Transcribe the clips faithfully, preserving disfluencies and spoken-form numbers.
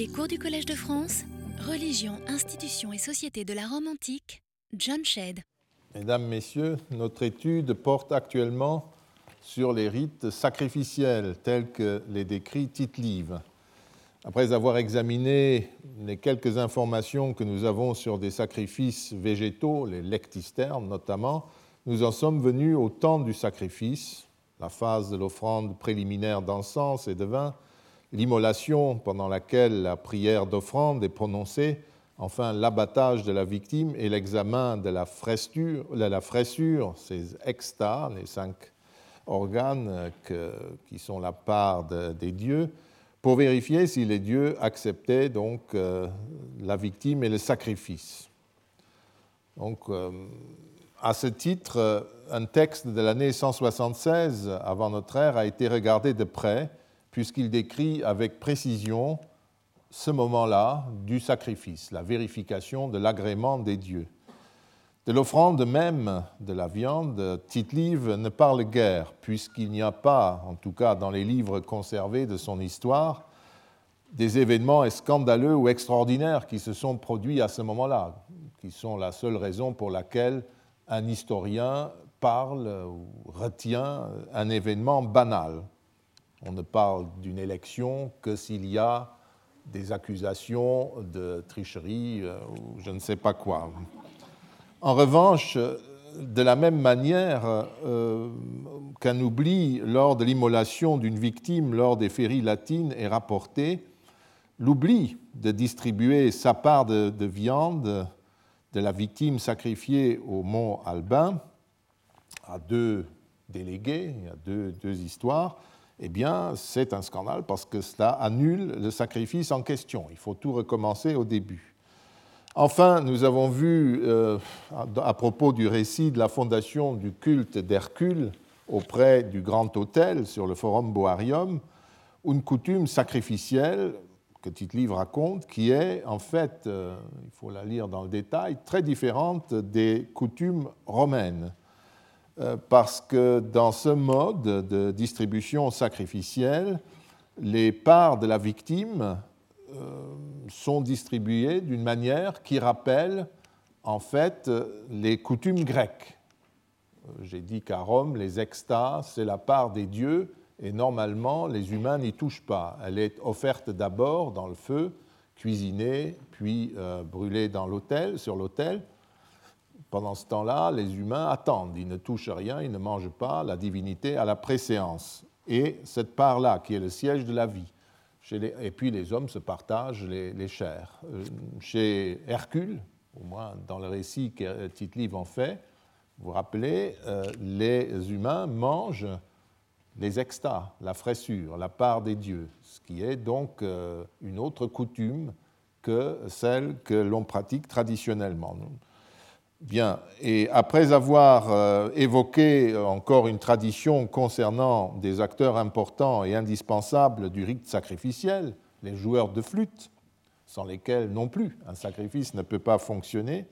Les cours du Collège de France, Religion, Institutions et Société de la Rome antique, John Shedd. Mesdames, Messieurs, notre étude porte actuellement sur les rites sacrificiels tels que les décrit Tite-Live. Après avoir examiné les quelques informations que nous avons sur des sacrifices végétaux, les lectisternes notamment, nous en sommes venus au temps du sacrifice, la phase de l'offrande préliminaire d'encens et de vin, l'immolation pendant laquelle la prière d'offrande est prononcée, enfin l'abattage de la victime et l'examen de la fraissure, la fraissure, ces extas, les cinq organes que, qui sont la part de, des dieux, pour vérifier si les dieux acceptaient donc euh, la victime et le sacrifice. Donc, euh, à ce titre, un texte de l'année cent soixante-seize avant notre ère a été regardé de près, puisqu'il décrit avec précision ce moment-là du sacrifice, la vérification de l'agrément des dieux. De l'offrande même de la viande, Tite-Live ne parle guère, puisqu'il n'y a pas, en tout cas dans les livres conservés de son histoire, des événements scandaleux ou extraordinaires qui se sont produits à ce moment-là, qui sont la seule raison pour laquelle un historien parle ou retient un événement banal. On ne parle d'une élection que s'il y a des accusations de tricherie ou je ne sais pas quoi. En revanche, de la même manière euh, qu'un oubli lors de l'immolation d'une victime lors des féries latines est rapporté, l'oubli de distribuer sa part de, de viande de la victime sacrifiée au mont Albin à deux délégués, à deux, deux histoires, eh bien, c'est un scandale parce que cela annule le sacrifice en question. Il faut tout recommencer au début. Enfin, nous avons vu, euh, à propos du récit de la fondation du culte d'Hercule auprès du Grand Autel sur le Forum Boarium, une coutume sacrificielle que Tite-Live raconte, qui est, en fait, euh, il faut la lire dans le détail, très différente des coutumes romaines. Parce que dans ce mode de distribution sacrificielle, les parts de la victime sont distribuées d'une manière qui rappelle en fait les coutumes grecques. J'ai dit qu'à Rome, les extas, c'est la part des dieux et normalement les humains n'y touchent pas. Elle est offerte d'abord dans le feu, cuisinée, puis euh, brûlée dans l'autel, sur l'autel. Pendant ce temps-là, les humains attendent, ils ne touchent rien, ils ne mangent pas, la divinité a la préséance. Et cette part-là, qui est le siège de la vie. Chez les... Et puis les hommes se partagent les, les chairs. Euh, chez Hercule, au moins dans le récit que Tite-Live en fait, vous vous rappelez, euh, les humains mangent les extas, la fraissure, la part des dieux, ce qui est donc euh, une autre coutume que celle que l'on pratique traditionnellement. Bien, et après avoir euh, évoqué encore une tradition concernant des acteurs importants et indispensables du rite sacrificiel, les joueurs de flûte, sans lesquels non plus un sacrifice ne peut pas fonctionner,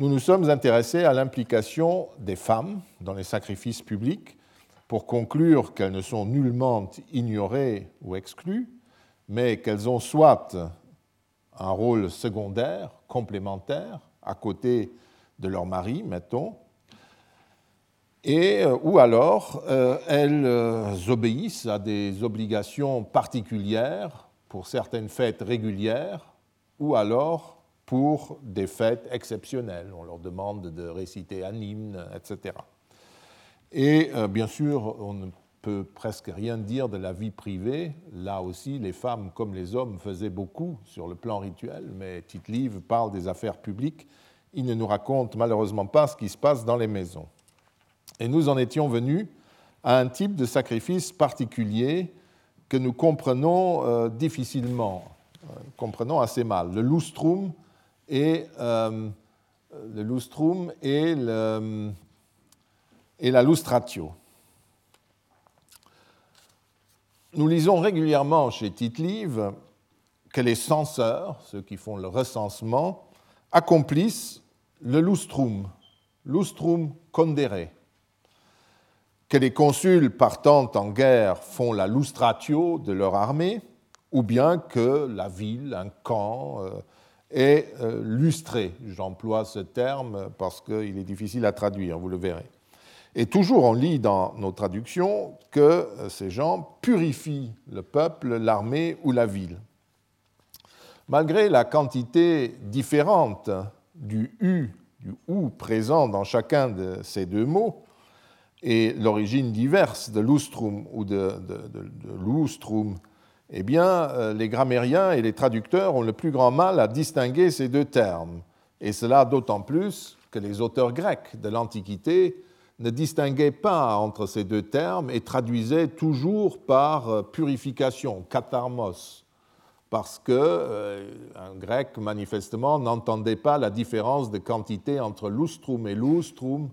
nous nous sommes intéressés à l'implication des femmes dans les sacrifices publics pour conclure qu'elles ne sont nullement ignorées ou exclues, mais qu'elles ont soit un rôle secondaire, complémentaire, à côté de leur mari, mettons, et, euh, ou alors euh, elles euh, obéissent à des obligations particulières pour certaines fêtes régulières ou alors pour des fêtes exceptionnelles. On leur demande de réciter un hymne, et cetera. Et euh, bien sûr, on ne peut presque rien dire de la vie privée. Là aussi, les femmes comme les hommes faisaient beaucoup sur le plan rituel, mais Tite-Live parle des affaires publiques. Il ne nous raconte malheureusement pas ce qui se passe dans les maisons. Et nous en étions venus à un type de sacrifice particulier que nous comprenons euh, difficilement, euh, comprenons assez mal, le lustrum et, euh, le lustrum et, le, et la lustratio. Nous lisons régulièrement chez Tite-Live que les censeurs, ceux qui font le recensement, accomplissent le lustrum, lustrum condere, que les consuls partant en guerre font la lustratio de leur armée, ou bien que la ville, un camp, euh, est euh, lustré. J'emploie ce terme parce qu'il est difficile à traduire, vous le verrez. Et toujours on lit dans nos traductions que ces gens purifient le peuple, l'armée ou la ville. Malgré la quantité différente du « u », du « ou » présent dans chacun de ces deux mots, et l'origine diverse de lustrum ou de, de, de, de lustrum, eh bien, les grammairiens et les traducteurs ont le plus grand mal à distinguer ces deux termes, et cela d'autant plus que les auteurs grecs de l'Antiquité ne distinguaient pas entre ces deux termes et traduisaient toujours par purification, katharmos, parce qu'un euh, grec, manifestement, n'entendait pas la différence de quantité entre lustrum et lustrum,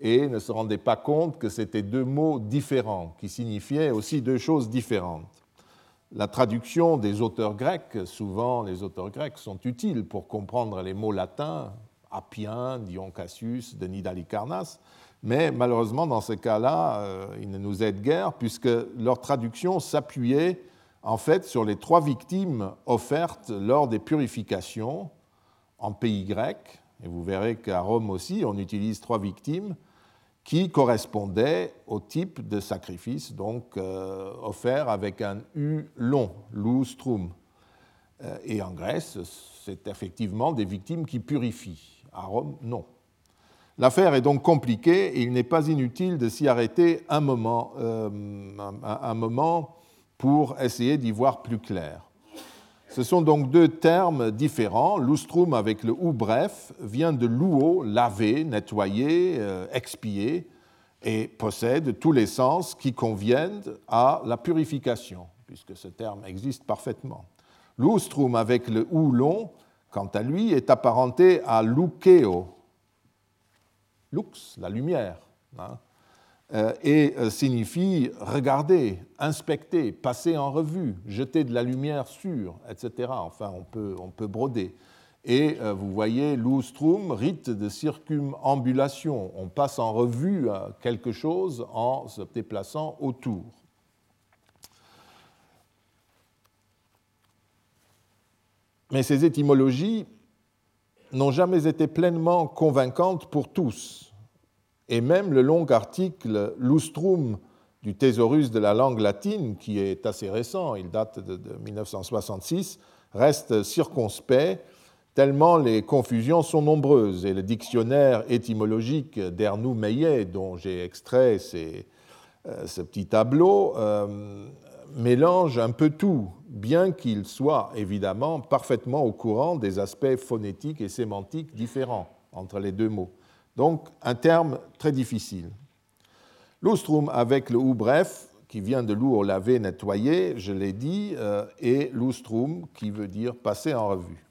et ne se rendait pas compte que c'était deux mots différents, qui signifiaient aussi deux choses différentes. La traduction des auteurs grecs, souvent les auteurs grecs sont utiles pour comprendre les mots latins, Appien, Dion Cassius, Denys d'Halicarnasse, mais malheureusement dans ce cas-là, euh, ils ne nous aident guère, puisque leur traduction s'appuyait en fait sur les trois victimes offertes lors des purifications en pays grec, et vous verrez qu'à Rome aussi, on utilise trois victimes qui correspondaient au type de sacrifice, donc euh, offert avec un U long, lustrum. Et en Grèce, c'est effectivement des victimes qui purifient. À Rome, non. L'affaire est donc compliquée et il n'est pas inutile de s'y arrêter un moment, euh, un moment pour essayer d'y voir plus clair. Ce sont donc deux termes différents. Lustrum avec le ou bref vient de luo, laver, nettoyer, euh, expier, et possède tous les sens qui conviennent à la purification, puisque ce terme existe parfaitement. Lustrum avec le ou long, quant à lui, est apparenté à lukeo, lux, la lumière, hein, et signifie regarder, inspecter, passer en revue, jeter de la lumière sur, et cetera. Enfin, on peut, on peut broder. Et euh, vous voyez, lustrum, rite de circumambulation. On passe en revue quelque chose en se déplaçant autour. Mais ces étymologies n'ont jamais été pleinement convaincantes pour tous. Et même le long article « Lustrum » du thésaurus de la langue latine, qui est assez récent, il date de mille neuf cent soixante-six, reste circonspect, tellement les confusions sont nombreuses. Et le dictionnaire étymologique d'Ernoux Meillet, dont j'ai extrait ces, euh, ce petit tableau, euh, mélange un peu tout, bien qu'il soit évidemment parfaitement au courant des aspects phonétiques et sémantiques différents entre les deux mots. Donc, un terme très difficile. Lustrum avec le « ou » bref, qui vient de « lourd laver, nettoyer », je l'ai dit, euh, et « lustrum » qui veut dire « passer en revue ».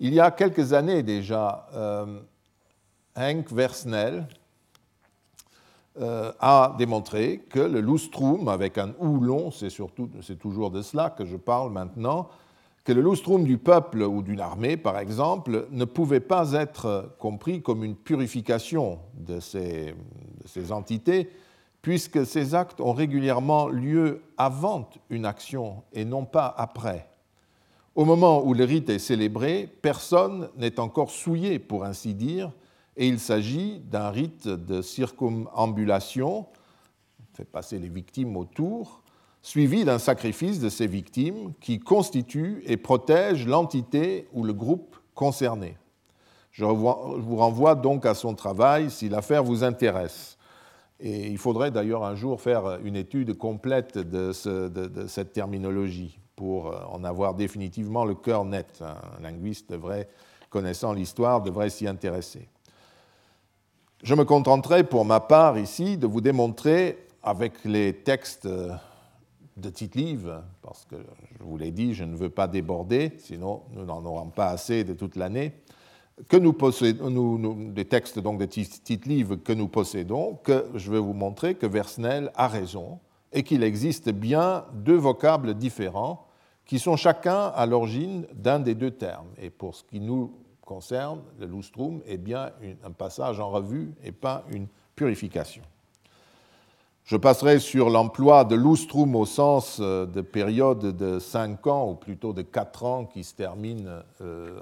Il y a quelques années déjà, euh, Henk Versnel euh, a démontré que le « lustrum » avec un « ou » long, c'est, surtout, c'est toujours de cela que je parle maintenant, que le lustrum du peuple ou d'une armée, par exemple, ne pouvait pas être compris comme une purification de ces, de ces entités, puisque ces actes ont régulièrement lieu avant une action et non pas après. Au moment où le rite est célébré, personne n'est encore souillé, pour ainsi dire, et il s'agit d'un rite de circumambulation, on fait passer les victimes autour, suivi d'un sacrifice de ces victimes qui constitue et protège l'entité ou le groupe concerné. Je vous renvoie donc à son travail si l'affaire vous intéresse. Et il faudrait d'ailleurs un jour faire une étude complète de, ce, de, de cette terminologie pour en avoir définitivement le cœur net. Un linguiste devrait, connaissant l'histoire, devrait s'y intéresser. Je me contenterai pour ma part ici de vous démontrer avec les textes de Tite-Live, parce que je vous l'ai dit, je ne veux pas déborder, sinon nous n'en aurons pas assez de toute l'année, que nous possédons, nous, nous, des textes donc de Tite-Live que nous possédons, que je vais vous montrer que Versnel a raison et qu'il existe bien deux vocables différents qui sont chacun à l'origine d'un des deux termes. Et pour ce qui nous concerne, le lustrum est bien un passage en revue et pas une purification. Je passerai sur l'emploi de lustrum au sens de période de cinq ans, ou plutôt de quatre ans, qui se termine euh,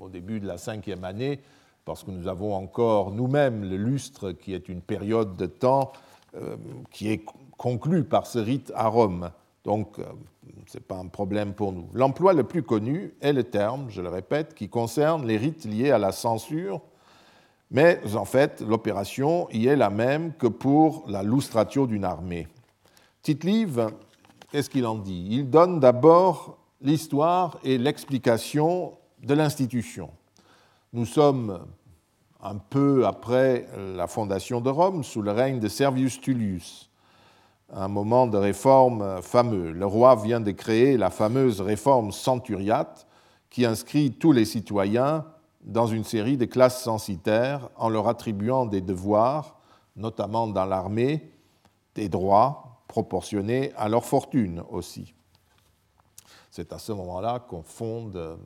au début de la cinquième année, parce que nous avons encore nous-mêmes le lustre, qui est une période de temps euh, qui est conclue par ce rite à Rome. Donc, euh, ce n'est pas un problème pour nous. L'emploi le plus connu est le terme, je le répète, qui concerne les rites liés à la censure, mais en fait, l'opération y est la même que pour la lustratio d'une armée. Tite-Live, qu'est-ce qu'il en dit ? Il donne d'abord l'histoire et l'explication de l'institution. Nous sommes un peu après la fondation de Rome, sous le règne de Servius Tullius, un moment de réforme fameux. Le roi vient de créer la fameuse réforme centuriate qui inscrit tous les citoyens dans une série de classes censitaires en leur attribuant des devoirs, notamment dans l'armée, des droits proportionnés à leur fortune aussi. C'est à ce moment-là qu'on fonde,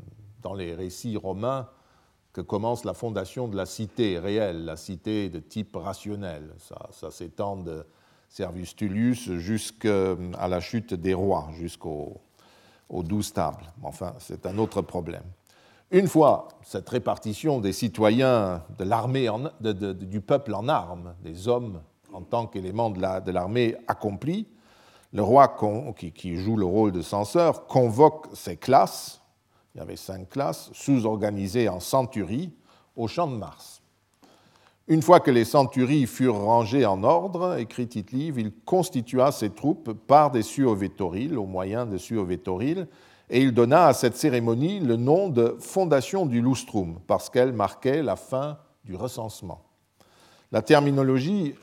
dans les récits romains, que commence la fondation de la cité réelle, la cité de type rationnel. Ça, ça s'étend de Servius Tullius jusqu'à la chute des rois, jusqu'aux aux douze tables. Enfin, c'est un autre problème. Une fois cette répartition des citoyens de l'armée en, de, de, du peuple en armes, des hommes en tant qu'éléments de, la, de l'armée accomplie, le roi con, qui, qui joue le rôle de censeur convoque ses classes, il y avait cinq classes, sous-organisées en centuries, au champ de Mars. Une fois que les centuries furent rangées en ordre, écrit Tite-Live, il constitua ses troupes par des suovétoriles, au moyen de suovétoriles, et il donna à cette cérémonie le nom de « Fondation du Lustrum » parce qu'elle marquait la fin du recensement. La terminologie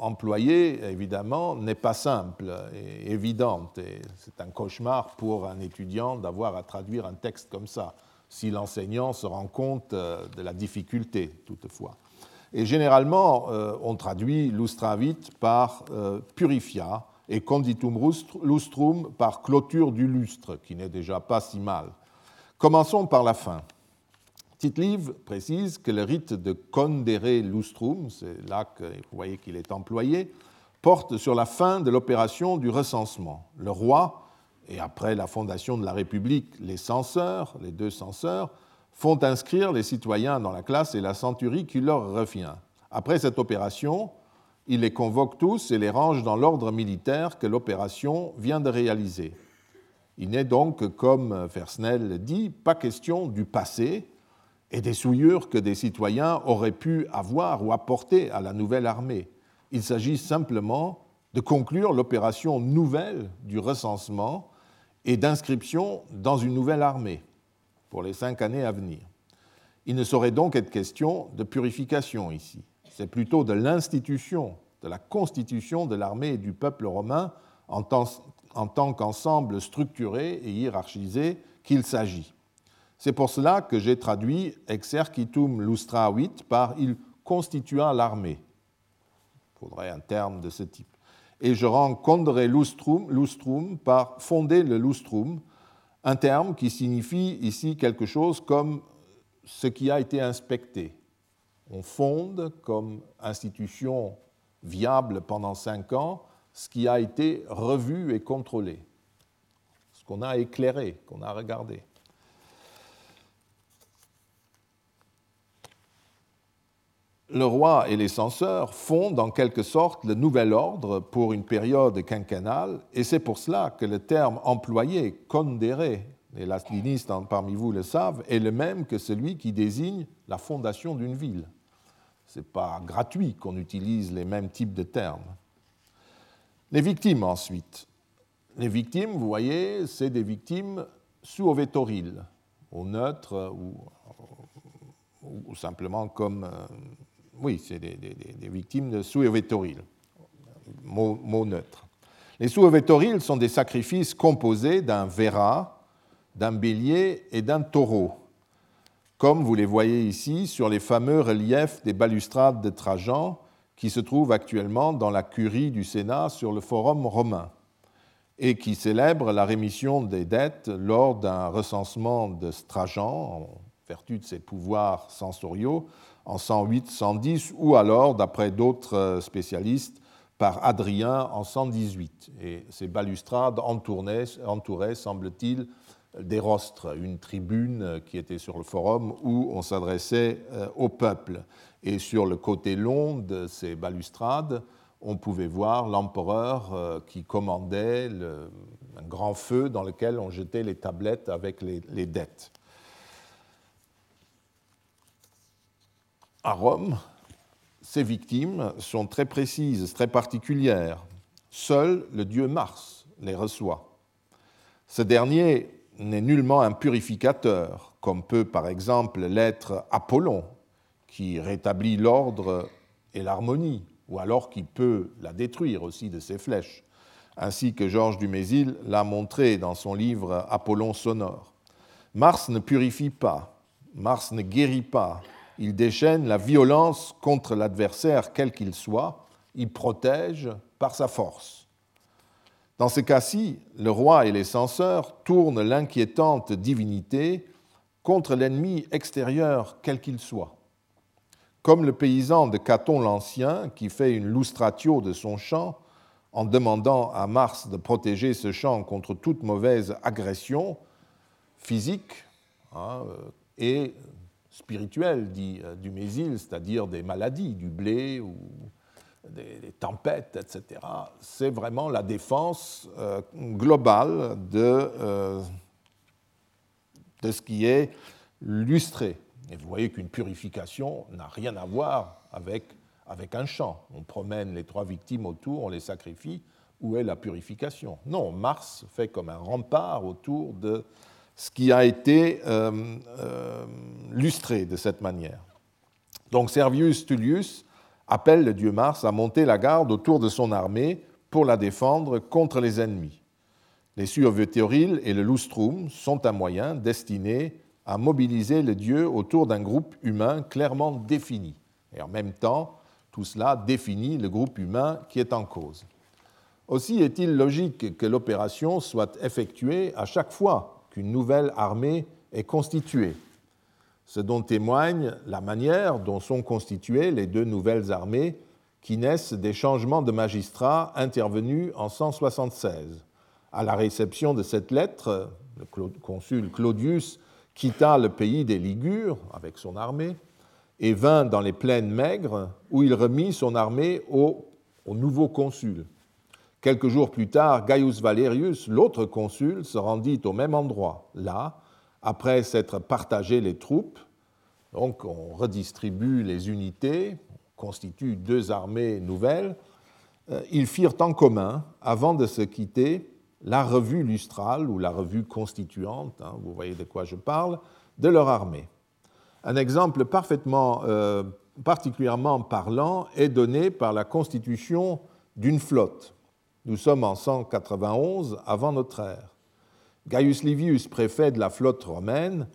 employée, évidemment, n'est pas simple et évidente. Et c'est un cauchemar pour un étudiant d'avoir à traduire un texte comme ça, si l'enseignant se rend compte de la difficulté, toutefois. Et généralement, on traduit « lustravit » par « purifia », et conditum lustrum par clôture du lustre, qui n'est déjà pas si mal. Commençons par la fin. Tite-Live précise que le rite de condere lustrum, c'est là que vous voyez qu'il est employé, porte sur la fin de l'opération du recensement. Le roi, et après la fondation de la République, les censeurs, les deux censeurs, font inscrire les citoyens dans la classe et la centurie qui leur revient. Après cette opération, il les convoque tous et les range dans l'ordre militaire que l'opération vient de réaliser. Il n'est donc, comme Versnel le dit, pas question du passé et des souillures que des citoyens auraient pu avoir ou apporter à la nouvelle armée. Il s'agit simplement de conclure l'opération nouvelle du recensement et d'inscription dans une nouvelle armée pour les cinq années à venir. Il ne saurait donc être question de purification ici. C'est plutôt de l'institution, de la constitution de l'armée et du peuple romain en tant, en tant qu'ensemble structuré et hiérarchisé qu'il s'agit. C'est pour cela que j'ai traduit « exercitum lustravit » par « il constitua l'armée ». Il faudrait un terme de ce type. Et je rends « condere lustrum » lustrum par « fonder le lustrum », un terme qui signifie ici quelque chose comme « ce qui a été inspecté ». On fonde comme institution viable pendant cinq ans ce qui a été revu et contrôlé, ce qu'on a éclairé, qu'on a regardé. Le roi et les censeurs fondent en quelque sorte le nouvel ordre pour une période quinquennale, et c'est pour cela que le terme employé, condere, les latinistes parmi vous le savent, est le même que celui qui désigne la fondation d'une ville. Ce n'est pas gratuit qu'on utilise les mêmes types de termes. Les victimes, ensuite. Les victimes, vous voyez, c'est des victimes suovétoriles, au neutre ou, ou simplement comme... Euh, oui, c'est des, des, des victimes de suovétoriles, mot, mot neutre. Les suovétoriles sont des sacrifices composés d'un vera, d'un bélier et d'un taureau, comme vous les voyez ici sur les fameux reliefs des balustrades de Trajan qui se trouvent actuellement dans la curie du Sénat sur le Forum romain et qui célèbrent la rémission des dettes lors d'un recensement de Trajan en vertu de ses pouvoirs censoriaux en cent huit cent dix ou alors, d'après d'autres spécialistes, par Adrien en cent dix-huit. Et ces balustrades entouraient, entouraient semble-t-il, des rostres, une tribune qui était sur le forum où on s'adressait au peuple. Et sur le côté long de ces balustrades, on pouvait voir l'empereur qui commandait le, un grand feu dans lequel on jetait les tablettes avec les, les dettes. À Rome, ces victimes sont très précises, très particulières. Seul le dieu Mars les reçoit. Ce dernier n'est nullement un purificateur, comme peut par exemple l'être Apollon, qui rétablit l'ordre et l'harmonie, ou alors qui peut la détruire aussi de ses flèches, ainsi que Georges Dumézil l'a montré dans son livre « Apollon sonore ». Mars ne purifie pas, Mars ne guérit pas, il déchaîne la violence contre l'adversaire quel qu'il soit, il protège par sa force. Dans ce cas-ci, le roi et les censeurs tournent l'inquiétante divinité contre l'ennemi extérieur quel qu'il soit. Comme le paysan de Caton l'Ancien qui fait une lustratio de son champ en demandant à Mars de protéger ce champ contre toute mauvaise agression physique hein, et spirituelle, dit Dumézil, c'est-à-dire des maladies, du blé ou des, des tempêtes, et cetera. C'est vraiment la défense euh, globale de, euh, de ce qui est lustré. Et vous voyez qu'une purification n'a rien à voir avec, avec un champ. On promène les trois victimes autour, on les sacrifie. Où est la purification ? Non, Mars fait comme un rempart autour de ce qui a été euh, euh, lustré de cette manière. Donc Servius Tullius appelle le dieu Mars à monter la garde autour de son armée pour la défendre contre les ennemis. Les suoveteoriles et le lustrum sont un moyen destiné à mobiliser le dieu autour d'un groupe humain clairement défini. Et en même temps, tout cela définit le groupe humain qui est en cause. Aussi est-il logique que l'opération soit effectuée à chaque fois qu'une nouvelle armée est constituée, ce dont témoigne la manière dont sont constituées les deux nouvelles armées qui naissent des changements de magistrats intervenus en cent soixante-seize. À la réception de cette lettre, le consul Claudius quitta le pays des Ligures avec son armée et vint dans les plaines maigres où il remit son armée au, au nouveau consul. Quelques jours plus tard, Gaius Valerius, l'autre consul, se rendit au même endroit. Là, après s'être partagé les troupes, donc on redistribue les unités, on constitue deux armées nouvelles, ils firent en commun, avant de se quitter, la revue lustrale ou la revue constituante, hein, vous voyez de quoi je parle, de leur armée. Un exemple parfaitement, euh, particulièrement parlant est donné par la constitution d'une flotte. Nous sommes en cent quatre-vingt-onze avant notre ère. Gaius Livius, préfet de la flotte romaine,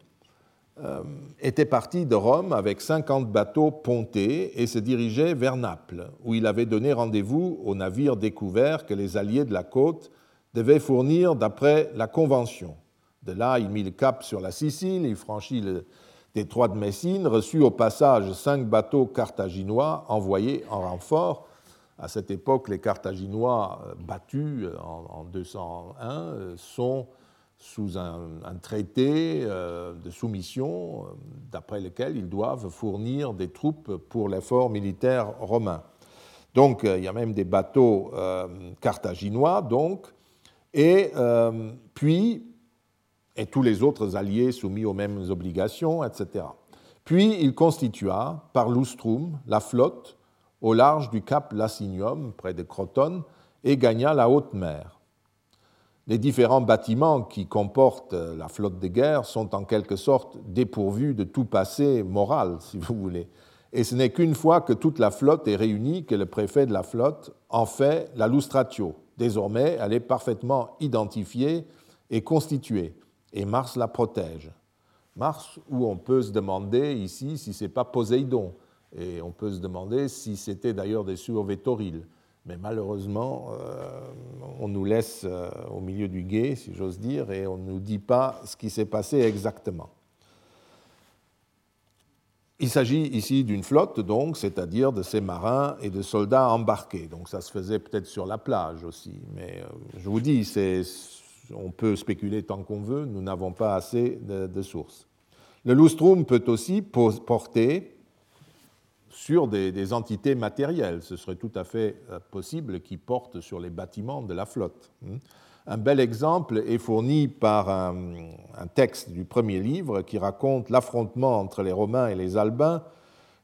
euh, était parti de Rome avec cinquante bateaux pontés et se dirigeait vers Naples, où il avait donné rendez-vous aux navires découverts que les alliés de la côte devait fournir d'après la Convention. De là, il mit le cap sur la Sicile, il franchit le détroit de Messine, reçut au passage cinq bateaux carthaginois envoyés en renfort. À cette époque, les Carthaginois battus en deux cent un sont sous un, un traité de soumission d'après lequel ils doivent fournir des troupes pour l'effort militaire romain. Donc, il y a même des bateaux euh, carthaginois, donc, Et euh, puis, et tous les autres alliés soumis aux mêmes obligations, et cetera. Puis il constitua, par lustrum, la flotte au large du cap Lacinium, près de Crotone, et gagna la haute mer. Les différents bâtiments qui comportent la flotte de guerre sont en quelque sorte dépourvus de tout passé moral, si vous voulez. Et ce n'est qu'une fois que toute la flotte est réunie que le préfet de la flotte en fait la lustratio. Désormais, elle est parfaitement identifiée et constituée, et Mars la protège. Mars, où on peut se demander ici si ce n'est pas Poséidon, et on peut se demander si c'était d'ailleurs des suovetoriles. Mais malheureusement, euh, on nous laisse euh, au milieu du gué, si j'ose dire, et on ne nous dit pas ce qui s'est passé exactement. Il s'agit ici d'une flotte, donc, c'est-à-dire de ces marins et de soldats embarqués. Donc ça se faisait peut-être sur la plage aussi, mais euh, je vous dis, c'est, on peut spéculer tant qu'on veut, nous n'avons pas assez de, de sources. Le lustrum peut aussi porter sur des, des entités matérielles. Ce serait tout à fait possible qu'ils portent sur les bâtiments de la flotte. Un bel exemple est fourni par un, un texte du premier livre qui raconte l'affrontement entre les Romains et les Albains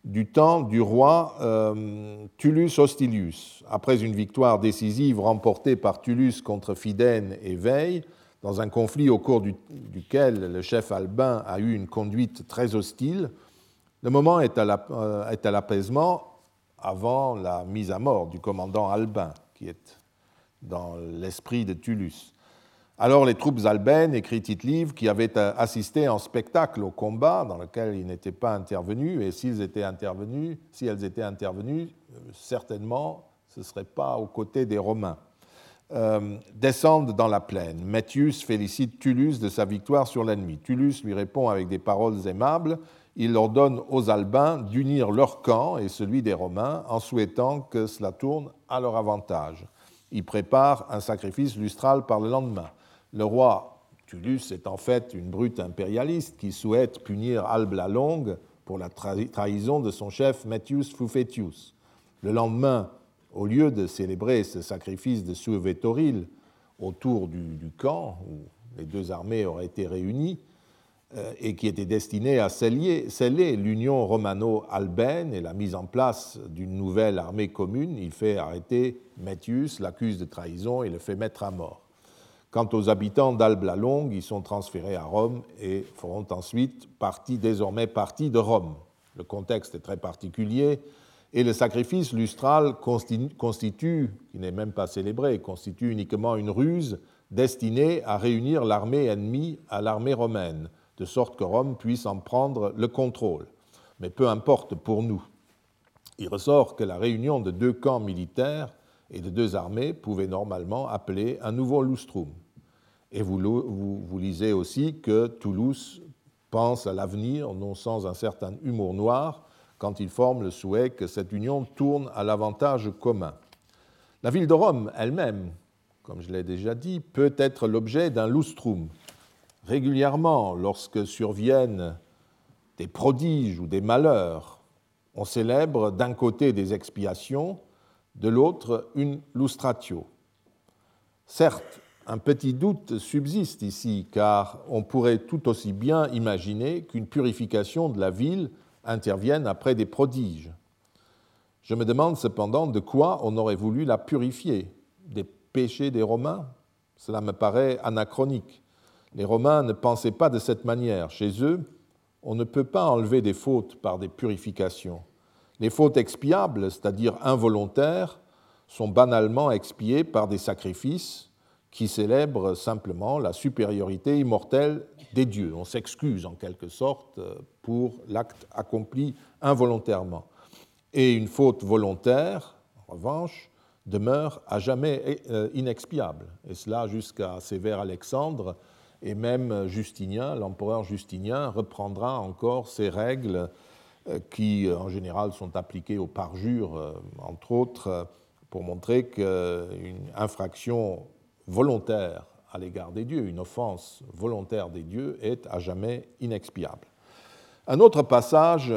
du temps du roi euh, Tullus Hostilius. Après une victoire décisive remportée par Tullus contre Fidène et Veille, dans un conflit au cours du, duquel le chef albain a eu une conduite très hostile, le moment est à, la, euh, est à l'apaisement avant la mise à mort du commandant albain, qui est dans l'esprit de Tullus. Alors les troupes albaines, écrit Tite-Live, qui avaient assisté en spectacle au combat dans lequel ils n'étaient pas intervenus, et s'ils étaient intervenus, si elles étaient intervenues, euh, certainement ce ne serait pas aux côtés des Romains. Euh, descendent dans la plaine. Métius félicite Tullus de sa victoire sur l'ennemi. Tullus lui répond avec des paroles aimables. Il ordonne aux Albains d'unir leur camp et celui des Romains en souhaitant que cela tourne à leur avantage. Il prépare un sacrifice lustral par le lendemain. Le roi Tullus est en fait une brute impérialiste qui souhaite punir Albe la Longue pour la trahi- trahison de son chef Métius Fuffetius. Le lendemain, au lieu de célébrer ce sacrifice de Suévétoril autour du, du camp où les deux armées auraient été réunies euh, et qui était destiné à sceller, sceller l'union romano-albaine et la mise en place d'une nouvelle armée commune, il fait arrêter Métius, l'accuse de trahison et le fait mettre à mort. Quant aux habitants d'Albe la Longue, ils sont transférés à Rome et feront ensuite partie, désormais partie de Rome. Le contexte est très particulier. Et le sacrifice lustral constitue, qui n'est même pas célébré, constitue uniquement une ruse destinée à réunir l'armée ennemie à l'armée romaine, de sorte que Rome puisse en prendre le contrôle. Mais peu importe pour nous. Il ressort que la réunion de deux camps militaires et de deux armées pouvait normalement appeler un nouveau lustrum. Et vous, vous, vous lisez aussi que Toulouse pense à l'avenir, non sans un certain humour noir, quand il forme le souhait que cette union tourne à l'avantage commun. La ville de Rome elle-même, comme je l'ai déjà dit, peut être l'objet d'un lustrum. Régulièrement, lorsque surviennent des prodiges ou des malheurs, on célèbre d'un côté des expiations, de l'autre une lustratio. Certes, un petit doute subsiste ici, car on pourrait tout aussi bien imaginer qu'une purification de la ville interviennent après des prodiges. Je me demande cependant de quoi on aurait voulu la purifier. Des péchés des Romains ? Cela me paraît anachronique. Les Romains ne pensaient pas de cette manière. Chez eux, on ne peut pas enlever des fautes par des purifications. Les fautes expiables, c'est-à-dire involontaires, sont banalement expiées par des sacrifices qui célèbrent simplement la supériorité immortelle des dieux. On s'excuse en quelque sorte pour l'acte accompli involontairement. Et une faute volontaire, en revanche, demeure à jamais inexpiable. Et cela jusqu'à Sévère Alexandre, et même Justinien, l'empereur Justinien, reprendra encore ces règles qui, en général, sont appliquées aux parjures, entre autres, pour montrer qu'une infraction volontaire à l'égard des dieux, une offense volontaire des dieux est à jamais inexpiable. Un autre passage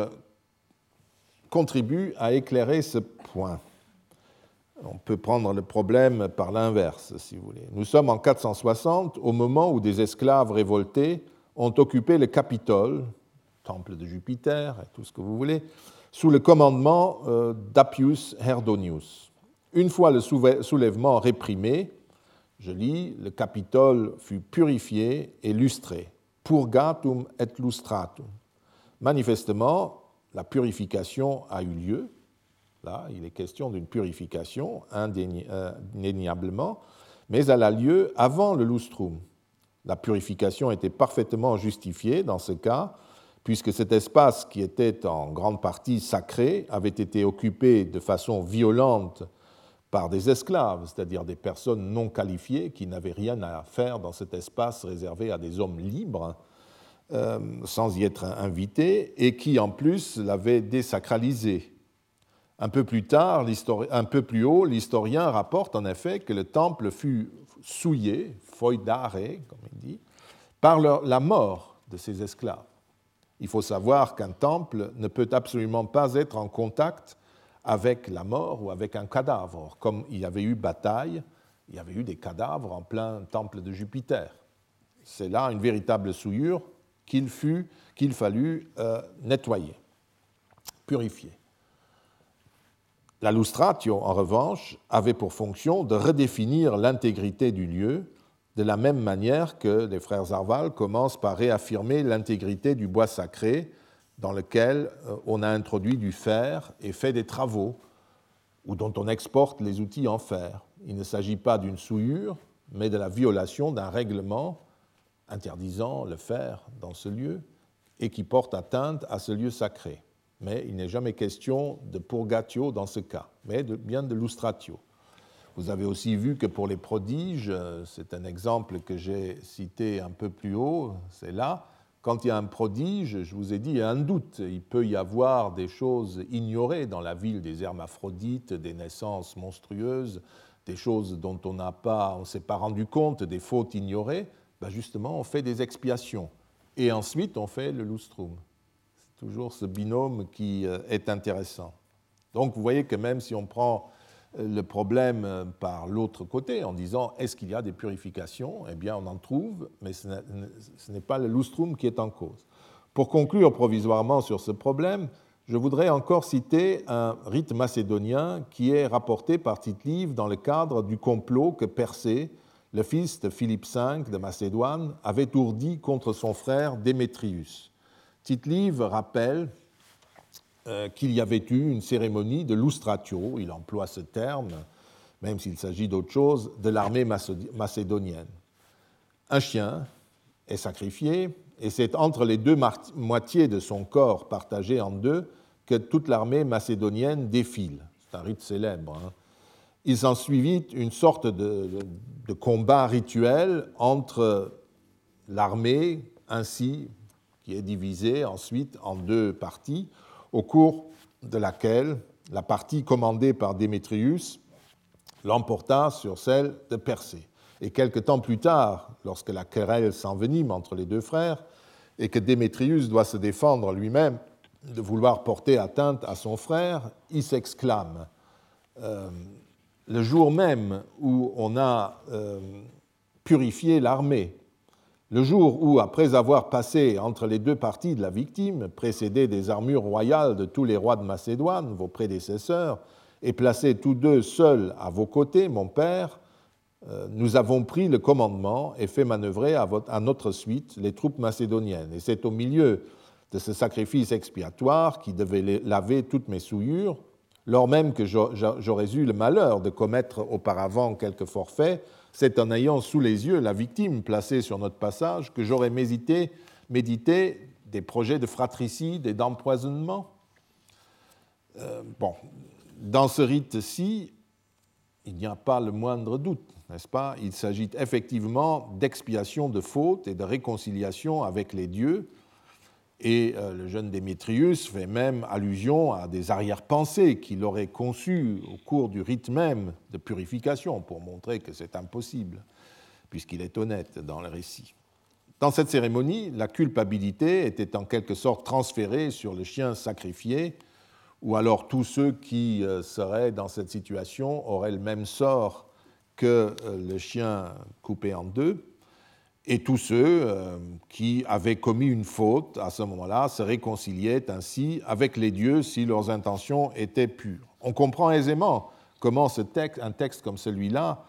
contribue à éclairer ce point. On peut prendre le problème par l'inverse, si vous voulez. Nous sommes en quatre cent soixante, au moment où des esclaves révoltés ont occupé le Capitole, temple de Jupiter et tout ce que vous voulez, sous le commandement d'Appius Herdonius. Une fois le soulèvement réprimé, je lis, le Capitole fut purifié et lustré, purgatum et lustratum. Manifestement, la purification a eu lieu. Là, il est question d'une purification, indéniablement, mais elle a lieu avant le lustrum. La purification était parfaitement justifiée dans ce cas, puisque cet espace qui était en grande partie sacré avait été occupé de façon violente par des esclaves, c'est-à-dire des personnes non qualifiées qui n'avaient rien à faire dans cet espace réservé à des hommes libres, euh, sans y être invité, et qui en plus l'avait désacralisé. Un peu plus tard, un peu plus haut, l'historien rapporte en effet que le temple fut souillé, foidare, comme il dit, par leur, la mort de ses esclaves. Il faut savoir qu'un temple ne peut absolument pas être en contact avec la mort ou avec un cadavre. Comme il y avait eu bataille, il y avait eu des cadavres en plein temple de Jupiter. C'est là une véritable souillure qu'il, fut, qu'il fallut euh, nettoyer, purifier. La lustratio, en revanche, avait pour fonction de redéfinir l'intégrité du lieu, de la même manière que les frères Arval commencent par réaffirmer l'intégrité du bois sacré dans lequel on a introduit du fer et fait des travaux, ou dont on exporte les outils en fer. Il ne s'agit pas d'une souillure, mais de la violation d'un règlement interdisant le fer dans ce lieu et qui porte atteinte à ce lieu sacré. Mais il n'est jamais question de purgatio dans ce cas, mais de, bien de lustratio. Vous avez aussi vu que pour les prodiges, c'est un exemple que j'ai cité un peu plus haut, c'est là, quand il y a un prodige, je vous ai dit, il y a un doute, il peut y avoir des choses ignorées dans la ville, des hermaphrodites, des naissances monstrueuses, des choses dont on n'a pas, on ne s'est pas rendu compte, des fautes ignorées, ben justement on fait des expiations et ensuite on fait le lustrum. C'est toujours ce binôme qui est intéressant. Donc vous voyez que même si on prend le problème par l'autre côté, en disant est-ce qu'il y a des purifications ? Eh bien, on en trouve, mais ce n'est pas le lustrum qui est en cause. Pour conclure provisoirement sur ce problème, je voudrais encore citer un rite macédonien qui est rapporté par Tite-Live dans le cadre du complot que Persée, le fils de Philippe cinq de Macédoine, avait ourdi contre son frère Démétrius. Tite-Live rappelle qu'il y avait eu une cérémonie de lustratio, il emploie ce terme, même s'il s'agit d'autre chose, de l'armée macédonienne. Un chien est sacrifié, et c'est entre les deux moitiés de son corps partagé en deux que toute l'armée macédonienne défile. C'est un rite célèbre. Hein. Il s'ensuivit une sorte de, de, de combat rituel entre l'armée, ainsi, qui est divisée ensuite en deux parties, au cours de laquelle la partie commandée par Démétrius l'emporta sur celle de Persée. Et quelque temps plus tard, lorsque la querelle s'envenime entre les deux frères et que Démétrius doit se défendre lui-même de vouloir porter atteinte à son frère, il s'exclame. Euh, le jour même où on a euh, purifié l'armée, le jour où, après avoir passé entre les deux parties de la victime, précédé des armures royales de tous les rois de Macédoine, vos prédécesseurs, et placé tous deux seuls à vos côtés, mon père, euh, nous avons pris le commandement et fait manœuvrer à, votre, à notre suite les troupes macédoniennes. Et c'est au milieu de ce sacrifice expiatoire qui devait laver toutes mes souillures, lors même que j'aurais eu le malheur de commettre auparavant quelques forfaits, c'est en ayant sous les yeux la victime placée sur notre passage que j'aurais médité, médité des projets de fratricide et d'empoisonnement. Euh, bon, dans ce rite-ci, il n'y a pas le moindre doute, n'est-ce pas ? Il s'agit effectivement d'expiation de fautes et de réconciliation avec les dieux. Et le jeune Démétrius fait même allusion à des arrière-pensées qu'il aurait conçues au cours du rite même de purification pour montrer que c'est impossible, puisqu'il est honnête dans le récit. Dans cette cérémonie, la culpabilité était en quelque sorte transférée sur le chien sacrifié, ou alors tous ceux qui seraient dans cette situation auraient le même sort que le chien coupé en deux. Et tous ceux euh, qui avaient commis une faute à ce moment-là se réconciliaient ainsi avec les dieux si leurs intentions étaient pures. On comprend aisément comment ce texte, un texte comme celui-là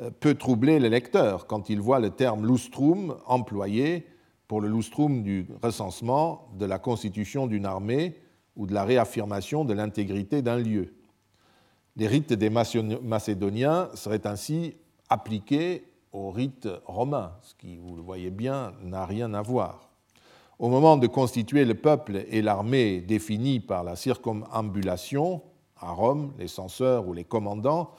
euh, peut troubler le lecteur quand il voit le terme « lustrum » employé pour le lustrum du recensement, de la constitution d'une armée ou de la réaffirmation de l'intégrité d'un lieu. Les rites des Macédoniens seraient ainsi appliqués au rite romain, ce qui, vous le voyez bien, n'a rien à voir. Au moment de constituer le peuple et l'armée définie par la circumambulation, à Rome, les censeurs ou les commandants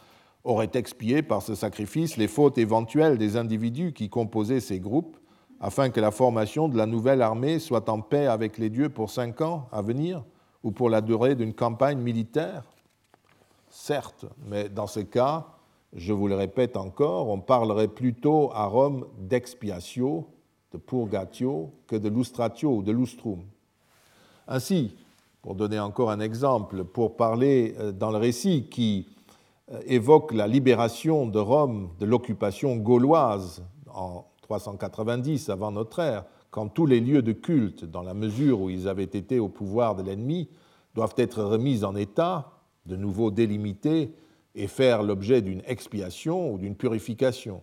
auraient expié par ce sacrifice les fautes éventuelles des individus qui composaient ces groupes, afin que la formation de la nouvelle armée soit en paix avec les dieux pour cinq ans à venir, ou pour la durée d'une campagne militaire? Certes, mais dans ce cas, je vous le répète encore, on parlerait plutôt à Rome d'expiatio, de purgatio, que de lustratio ou de lustrum. Ainsi, pour donner encore un exemple, pour parler dans le récit qui évoque la libération de Rome de l'occupation gauloise en trois cent quatre-vingt-dix avant notre ère, quand tous les lieux de culte, dans la mesure où ils avaient été au pouvoir de l'ennemi, doivent être remis en état, de nouveau délimités, et faire l'objet d'une expiation ou d'une purification.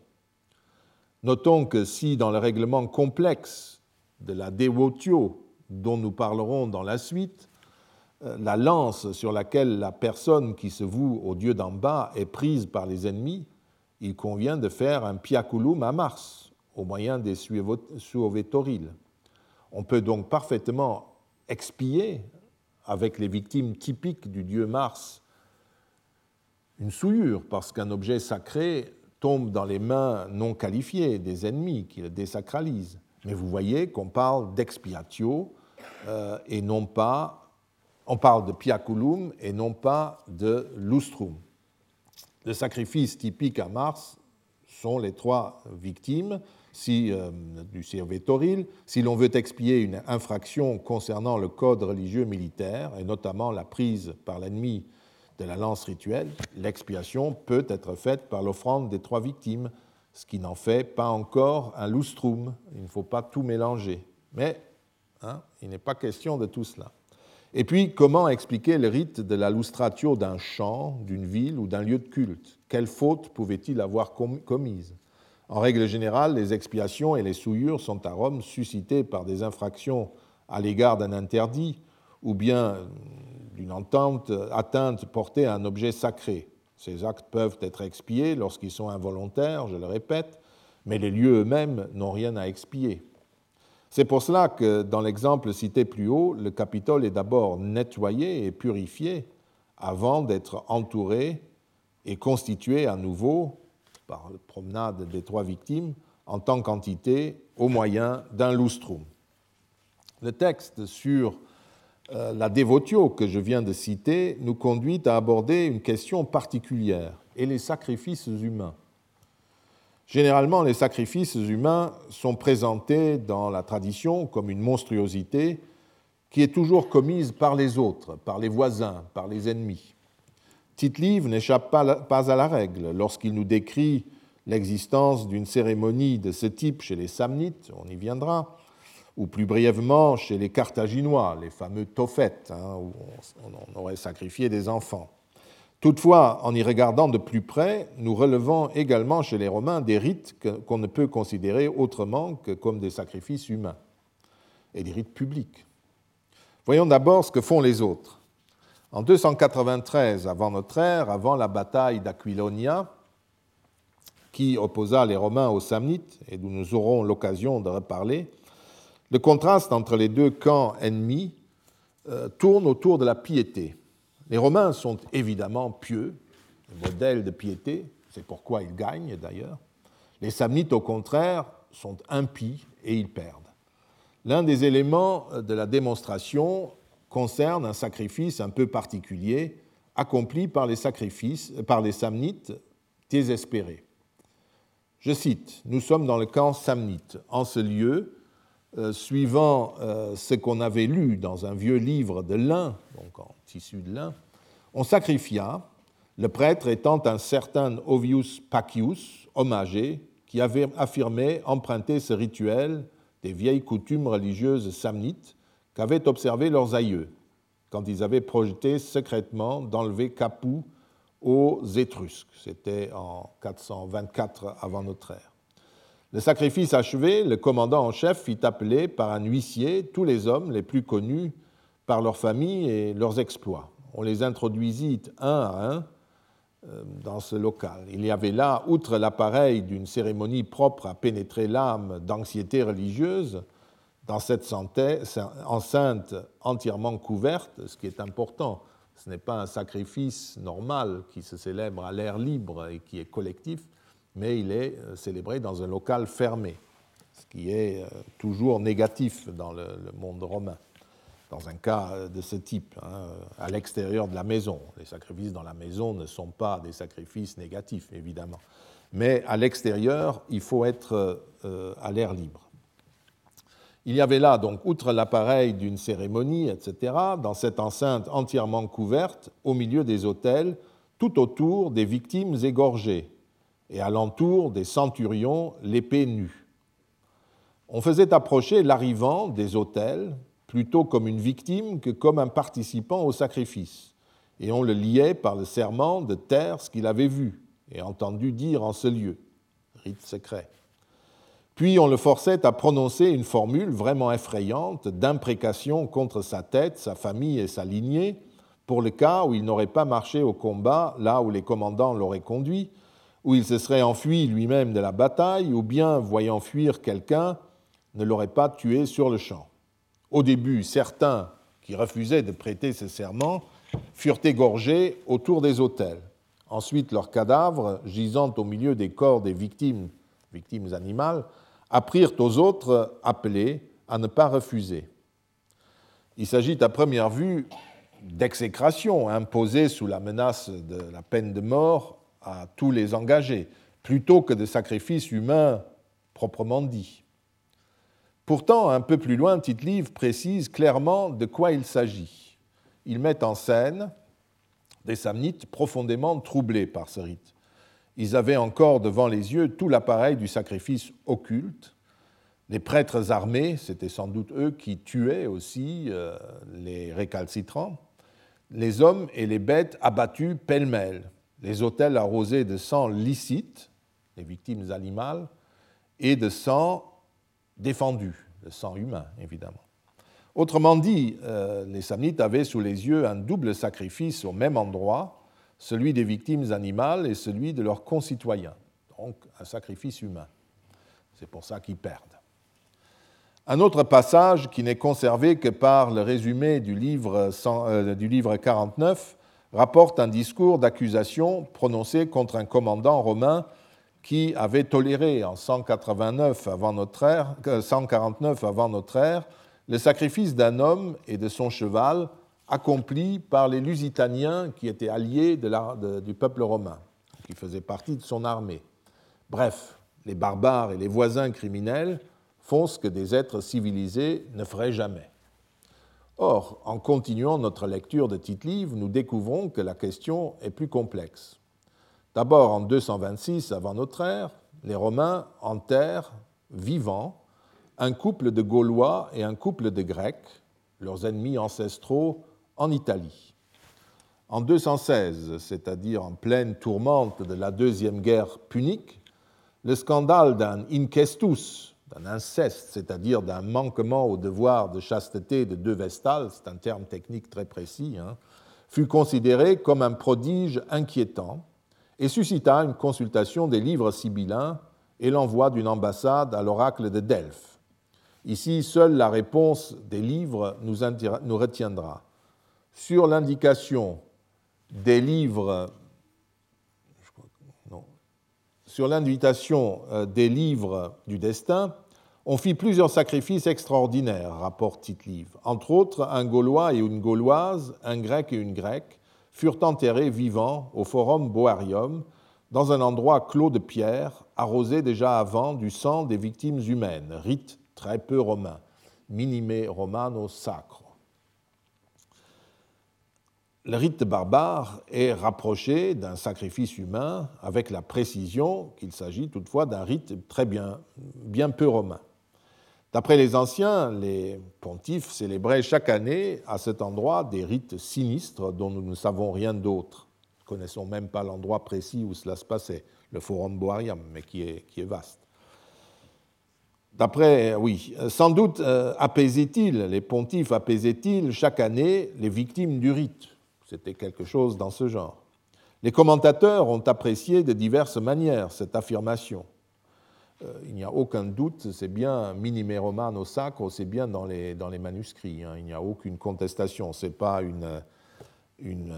Notons que si, dans le règlement complexe de la devotio, dont nous parlerons dans la suite, la lance sur laquelle la personne qui se voue au dieu d'en bas est prise par les ennemis, il convient de faire un piaculum à Mars, au moyen des suovetoriles. On peut donc parfaitement expier, avec les victimes typiques du dieu Mars, une souillure, parce qu'un objet sacré tombe dans les mains non qualifiées des ennemis qui le désacralisent. Mais vous voyez qu'on parle d'expiatio euh, et non pas, on parle de piaculum et non pas de lustrum. Le sacrifice typique à Mars sont les trois victimes si, euh, du servetoril, si l'on veut expier une infraction concernant le code religieux militaire, et notamment la prise par l'ennemi de la lance rituelle, l'expiation peut être faite par l'offrande des trois victimes, ce qui n'en fait pas encore un lustrum. Il ne faut pas tout mélanger. Mais hein, il n'est pas question de tout cela. Et puis, comment expliquer le rite de la lustratio d'un champ, d'une ville ou d'un lieu de culte? Quelle faute pouvait-il avoir commise? En règle générale, les expiations et les souillures sont à Rome suscitées par des infractions à l'égard d'un interdit ou bien d'une entente atteinte portée à un objet sacré. Ces actes peuvent être expiés lorsqu'ils sont involontaires, je le répète, mais les lieux eux-mêmes n'ont rien à expier. C'est pour cela que, dans l'exemple cité plus haut, le Capitole est d'abord nettoyé et purifié avant d'être entouré et constitué à nouveau, par la promenade des trois victimes, en tant qu'entité au moyen d'un lustrum. Le texte sur euh, la devotio que je viens de citer nous conduit à aborder une question particulière, et les sacrifices humains. Généralement, les sacrifices humains sont présentés dans la tradition comme une monstruosité qui est toujours commise par les autres, par les voisins, par les ennemis. Tite-Live n'échappe pas à la règle lorsqu'il nous décrit l'existence d'une cérémonie de ce type chez les Samnites, on y viendra, ou plus brièvement chez les Carthaginois, les fameux tophètes, hein, où on aurait sacrifié des enfants. Toutefois, en y regardant de plus près, nous relevons également chez les Romains des rites que, qu'on ne peut considérer autrement que comme des sacrifices humains, et des rites publics. Voyons d'abord ce que font les autres. En deux cent quatre-vingt-treize avant notre ère, avant la bataille d'Aquilonia, qui opposa les Romains aux Samnites, et dont nous aurons l'occasion de reparler, le contraste entre les deux camps ennemis euh, tourne autour de la piété. Les Romains sont évidemment pieux, le modèle de piété, c'est pourquoi ils gagnent d'ailleurs. Les Samnites, au contraire, sont impies et ils perdent. L'un des éléments de la démonstration concerne un sacrifice un peu particulier accompli par les, sacrifices, par les Samnites désespérés. Je cite, « Nous sommes dans le camp samnite. En ce lieu, euh, suivant euh, ce qu'on avait lu dans un vieux livre de lin, donc en tissu de lin, on sacrifia, le prêtre étant un certain Ovius Pacius, homme âgé, qui avait affirmé emprunter ce rituel des vieilles coutumes religieuses samnites qu'avaient observé leurs aïeux quand ils avaient projeté secrètement d'enlever Capou aux Étrusques. C'était en quatre cent vingt-quatre avant notre ère. Le sacrifice achevé, le commandant en chef fit appeler par un huissier tous les hommes les plus connus par leur famille et leurs exploits. On les introduisit un à un dans ce local. Il y avait là, outre l'appareil d'une cérémonie propre à pénétrer l'âme d'anxiété religieuse, dans cette enceinte entièrement couverte, ce qui est important, ce n'est pas un sacrifice normal qui se célèbre à l'air libre et qui est collectif, mais il est célébré dans un local fermé. ce qui est toujours négatif dans le monde romain, dans un cas de ce type, hein, à l'extérieur de la maison. Les sacrifices dans la maison ne sont pas des sacrifices négatifs, évidemment. Mais à l'extérieur, il faut être euh, à l'air libre. Il y avait là, donc, outre l'appareil d'une cérémonie, et cetera, dans cette enceinte entièrement couverte, au milieu des autels, tout autour des victimes égorgées et alentour des centurions, l'épée nue. On faisait approcher l'arrivant des autels plutôt comme une victime que comme un participant au sacrifice, et on le liait par le serment de terre ce qu'il avait vu et entendu dire en ce lieu, rite secret. Puis on le forçait à prononcer une formule vraiment effrayante d'imprécation contre sa tête, sa famille et sa lignée, pour le cas où il n'aurait pas marché au combat là où les commandants l'auraient conduit, où il se serait enfui lui-même de la bataille, ou bien, voyant fuir quelqu'un, ne l'aurait pas tué sur le champ. Au début, certains qui refusaient de prêter ce serment furent égorgés autour des autels. Ensuite, leurs cadavres, gisant au milieu des corps des victimes, victimes animales, apprirent aux autres appelés à ne pas refuser. Il s'agit à première vue d'exécration imposée sous la menace de la peine de mort à tous les engagés, plutôt que de sacrifices humains proprement dit. Pourtant, un peu plus loin, Tite-Live précise clairement de quoi il s'agit. Il met en scène des Samnites profondément troublés par ce rite. Ils avaient encore devant les yeux tout l'appareil du sacrifice occulte. Les prêtres armés, c'était sans doute eux qui tuaient aussi euh, les récalcitrants, les hommes et les bêtes abattus pêle-mêle, les autels arrosés de sang licite, les victimes animales, et de sang défendu, le sang humain, évidemment. Autrement dit, euh, les Samnites avaient sous les yeux un double sacrifice au même endroit, celui des victimes animales et celui de leurs concitoyens, donc un sacrifice humain. C'est pour ça qu'ils perdent. Un autre passage qui n'est conservé que par le résumé du livre, euh, du livre quarante-neuf rapporte un discours d'accusation prononcé contre un commandant romain qui avait toléré en cent quatre-vingt-neuf avant notre ère, cent quarante-neuf avant notre ère le sacrifice d'un homme et de son cheval accompli par les Lusitaniens qui étaient alliés de la, de, du peuple romain, qui faisaient partie de son armée. Bref, les barbares et les voisins criminels font ce que des êtres civilisés ne feraient jamais. Or, en continuant notre lecture de Tite-Live, nous découvrons que la question est plus complexe. D'abord, en deux cent vingt-six avant notre ère, les Romains enterrent, vivants, un couple de Gaulois et un couple de Grecs, leurs ennemis ancestraux, en Italie. En deux cent seize, c'est-à-dire en pleine tourmente de la Deuxième Guerre punique, le scandale d'un incestus, d'un inceste, c'est-à-dire d'un manquement au devoir de chasteté de deux vestales, c'est un terme technique très précis, hein, fut considéré comme un prodige inquiétant et suscita une consultation des livres sibyllins et l'envoi d'une ambassade à l'oracle de Delphes. Ici, seule la réponse des livres nous, intira- nous retiendra. Sur l'indication des livres... Non. Sur l'invitation des livres du destin, on fit plusieurs sacrifices extraordinaires, rapporte Tite-Live. Entre autres, un Gaulois et une Gauloise, un Grec et une Grecque, furent enterrés vivants au Forum Boarium, dans un endroit clos de pierre, arrosé déjà avant du sang des victimes humaines, rite très peu romain, minime romano sacro. Le rite barbare est rapproché d'un sacrifice humain avec la précision qu'il s'agit toutefois d'un rite très bien, bien peu romain. D'après les anciens, les pontifes célébraient chaque année à cet endroit des rites sinistres dont nous ne savons rien d'autre. Nous ne connaissons même pas l'endroit précis où cela se passait, le Forum Boarium, mais qui est, qui est vaste. D'après, oui, sans doute euh, apaisaient-ils, les pontifes apaisaient-ils chaque année les victimes du rite. C'était quelque chose dans ce genre. Les commentateurs ont apprécié de diverses manières cette affirmation. Il n'y a aucun doute, c'est bien minime romano sacro, c'est bien dans les, dans les manuscrits. Hein. Il n'y a aucune contestation. Ce n'est pas une, une,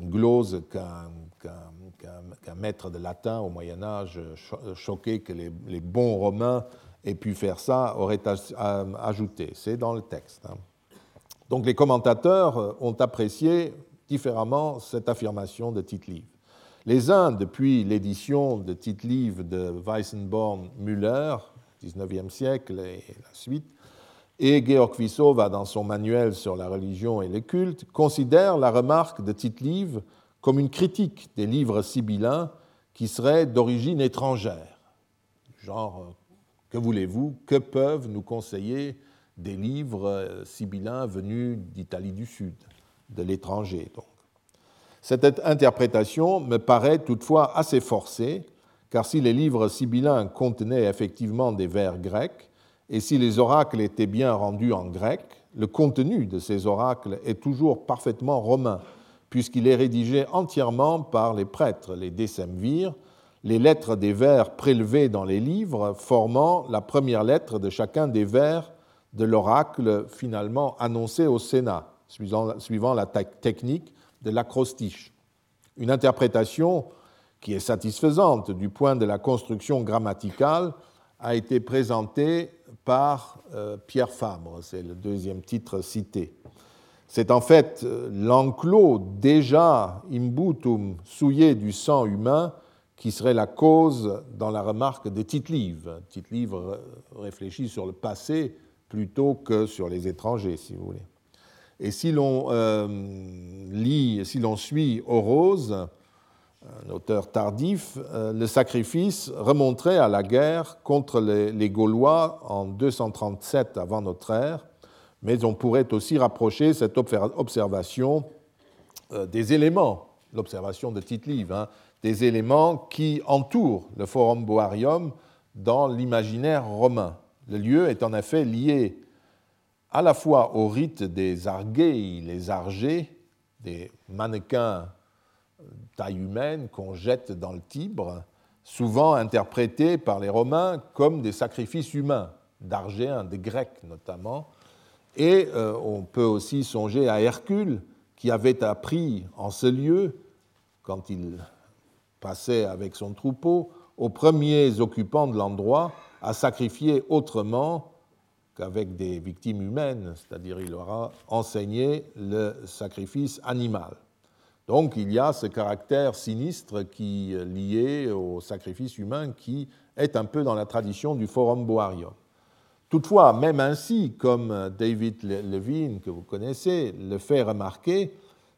une glose qu'un, qu'un, qu'un, qu'un maître de latin au Moyen-Âge choqué que les, les bons Romains et pu faire ça aurait ajouté. C'est dans le texte. Donc les commentateurs ont apprécié différemment cette affirmation de Tite-Live. Les uns, depuis l'édition de Tite-Live de Weissenborn-Müller, dix-neuvième siècle et la suite, et Georg Visova, dans son manuel sur la religion et les cultes, considèrent la remarque de Tite-Live comme une critique des livres sibyllins qui seraient d'origine étrangère. Genre, que voulez-vous, que peuvent nous conseiller des livres sibyllins venus d'Italie du Sud, de l'étranger, donc. Cette interprétation me paraît toutefois assez forcée, car si les livres sibyllins contenaient effectivement des vers grecs, et si les oracles étaient bien rendus en grec, le contenu de ces oracles est toujours parfaitement romain, puisqu'il est rédigé entièrement par les prêtres, les décemvirs, les lettres des vers prélevées dans les livres formant la première lettre de chacun des vers de l'oracle finalement annoncé au Sénat, suivant la technique de l'acrostiche. Une interprétation qui est satisfaisante du point de la construction grammaticale a été présentée par Pierre Fabre, c'est le deuxième titre cité. C'est en fait l'enclos déjà imbutum souillé du sang humain qui serait la cause dans la remarque de Tite-Live. Tite-Live réfléchit sur le passé plutôt que sur les étrangers, si vous voulez. Et si l'on euh, lit, si l'on suit Orose, un auteur tardif, euh, le sacrifice remonterait à la guerre contre les, les Gaulois en deux cent trente-sept avant notre ère, mais on pourrait aussi rapprocher cette observation euh, des éléments, l'observation de Tite-Live, hein, des éléments qui entourent le Forum Boarium dans l'imaginaire romain. Le lieu est en effet lié à la fois au rite des argéis, les argées, des mannequins taille humaine qu'on jette dans le Tibre, souvent interprétés par les Romains comme des sacrifices humains, d'argéens, des Grecs notamment. Et euh, on peut aussi songer à Hercule, qui avait appris en ce lieu, quand il passait avec son troupeau, aux premiers occupants de l'endroit à sacrifier autrement qu'avec des victimes humaines, c'est-à-dire il aura enseigné le sacrifice animal. Donc il y a ce caractère sinistre qui est lié au sacrifice humain qui est un peu dans la tradition du Forum Boarium. Toutefois, même ainsi, comme David Levine, que vous connaissez, le fait remarquer,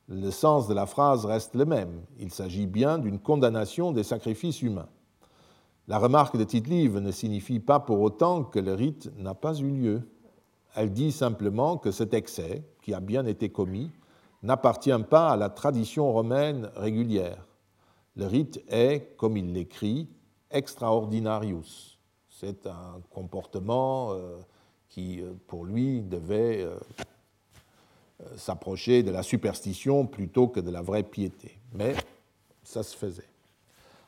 le sens de la phrase reste le même. Il s'agit bien d'une condamnation des sacrifices humains. La remarque de Tite-Live ne signifie pas pour autant que le rite n'a pas eu lieu. Elle dit simplement que cet excès, qui a bien été commis, n'appartient pas à la tradition romaine régulière. Le rite est, comme il l'écrit, extraordinarius. C'est un comportement qui, pour lui, devait s'approcher de la superstition plutôt que de la vraie piété. Mais ça se faisait.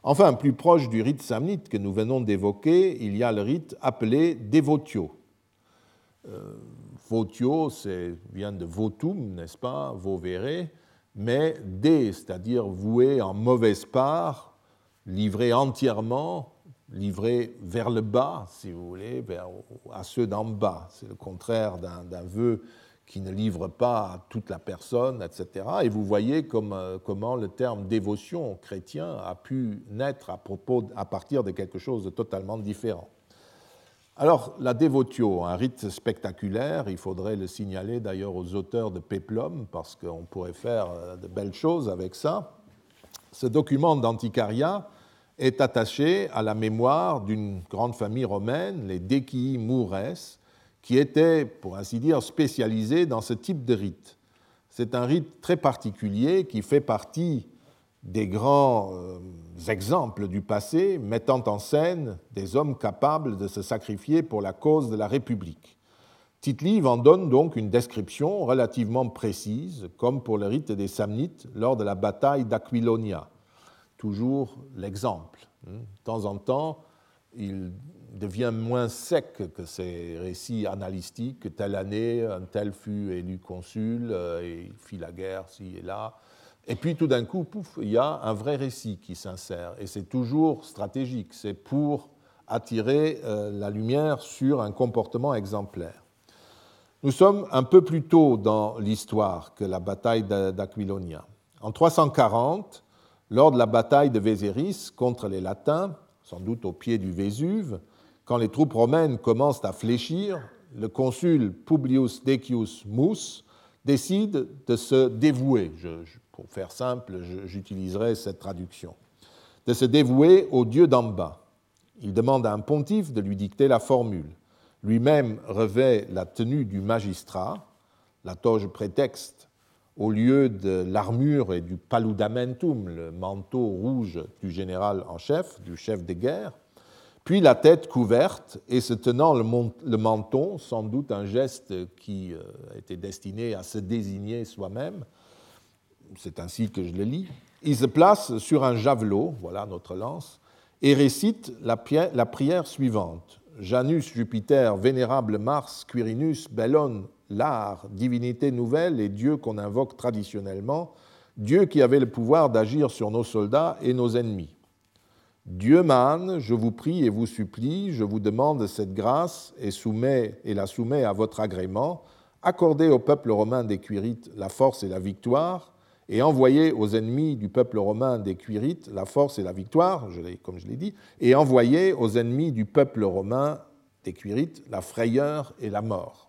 Enfin, plus proche du rite samnite que nous venons d'évoquer, il y a le rite appelé dévotio. Euh, votio, c'est, vient de votum, n'est-ce pas, vovere, mais dé, c'est-à-dire voué en mauvaise part, livré entièrement, livré vers le bas, si vous voulez, vers, à ceux d'en bas. C'est le contraire d'un, d'un vœu qui ne livre pas à toute la personne, et cetera. Et vous voyez comme, euh, comment le terme dévotion chrétien a pu naître à, propos, à partir de quelque chose de totalement différent. Alors, la dévotio, un rite spectaculaire, il faudrait le signaler d'ailleurs aux auteurs de Péplum, parce qu'on pourrait faire de belles choses avec ça. Ce document d'Anticaria est attaché à la mémoire d'une grande famille romaine, les Decii Mures, qui était, pour ainsi dire, spécialisé dans ce type de rite. C'est un rite très particulier qui fait partie des grands euh, exemples du passé, mettant en scène des hommes capables de se sacrifier pour la cause de la République. Tite-Live en donne donc une description relativement précise, comme pour le rite des Samnites lors de la bataille d'Aquilonia. Toujours l'exemple. De temps en temps, il devient moins sec que ces récits analystiques. Telle année, un tel fut élu consul, et il fit la guerre ci et là. Et puis tout d'un coup, pouf, il y a un vrai récit qui s'insère. Et c'est toujours stratégique. C'est pour attirer euh, la lumière sur un comportement exemplaire. Nous sommes un peu plus tôt dans l'histoire que la bataille d'Aquilonia. En trois cent quarante, lors de la bataille de Véséris contre les Latins, sans doute au pied du Vésuve, quand les troupes romaines commencent à fléchir, le consul Publius Decius Mus décide de se dévouer, je, je, pour faire simple, je, j'utiliserai cette traduction, de se dévouer au dieu d'en bas. Il demande à un pontife de lui dicter la formule. Lui-même revêt la tenue du magistrat, la toge prétexte, au lieu de l'armure et du paludamentum, le manteau rouge du général en chef, du chef des guerres, puis la tête couverte et se tenant le menton, sans doute un geste qui était destiné à se désigner soi-même, c'est ainsi que je le lis, il se place sur un javelot, voilà notre lance, et récite la prière suivante. Janus, Jupiter, Vénérable Mars, Quirinus, Bellone, l'art, divinité nouvelle et Dieu qu'on invoque traditionnellement, Dieu qui avait le pouvoir d'agir sur nos soldats et nos ennemis. Dieu m'âne, je vous prie et vous supplie, je vous demande cette grâce et, soumets, et la soumets à votre agrément, accordez au peuple romain des Quirites la force et la victoire, et envoyez aux ennemis du peuple romain des Quirites la force et la victoire, je l'ai, comme je l'ai dit, et envoyez aux ennemis du peuple romain des Quirites la frayeur et la mort.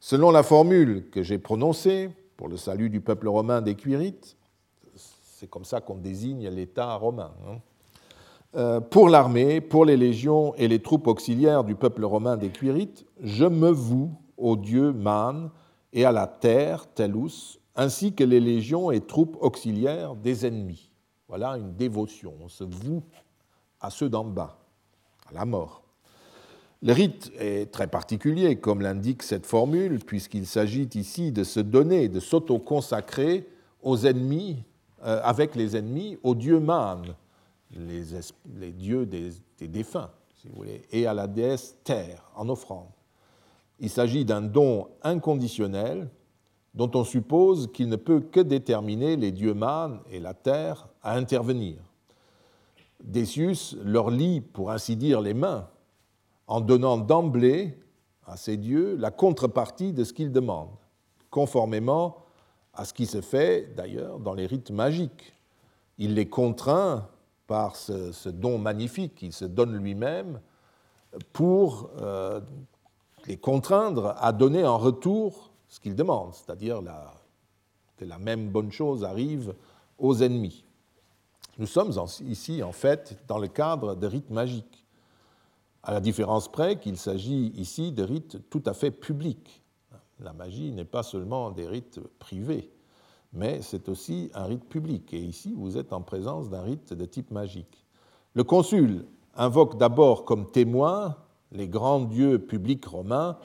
Selon la formule que j'ai prononcée pour le salut du peuple romain des Quirites, c'est comme ça qu'on désigne l'État romain, hein, pour l'armée, pour les légions et les troupes auxiliaires du peuple romain des Quirites, je me voue au dieu Man et à la terre, Tellus, ainsi que les légions et troupes auxiliaires des ennemis. Voilà une dévotion, on se voue à ceux d'en bas, à la mort. Le rite est très particulier, comme l'indique cette formule, puisqu'il s'agit ici de se donner, de s'auto-consacrer aux ennemis, euh, avec les ennemis, au dieu Man, Les, es- les dieux des, des défunts, si vous voulez, et à la déesse Terre, en offrande. Il s'agit d'un don inconditionnel dont on suppose qu'il ne peut que déterminer les dieux mânes et la Terre à intervenir. Decius leur lie, pour ainsi dire, les mains, en donnant d'emblée à ces dieux la contrepartie de ce qu'ils demandent, conformément à ce qui se fait, d'ailleurs, dans les rites magiques. Il les contraint par ce, ce don magnifique qu'il se donne lui-même, pour euh, les contraindre à donner en retour ce qu'ils demandent, c'est-à-dire la, que la même bonne chose arrive aux ennemis. Nous sommes en, ici, en fait, dans le cadre de rites magiques, à la différence près qu'il s'agit ici de rites tout à fait publics. La magie n'est pas seulement des rites privés, mais c'est aussi un rite public. Et ici, vous êtes en présence d'un rite de type magique. Le consul invoque d'abord comme témoin les grands dieux publics romains.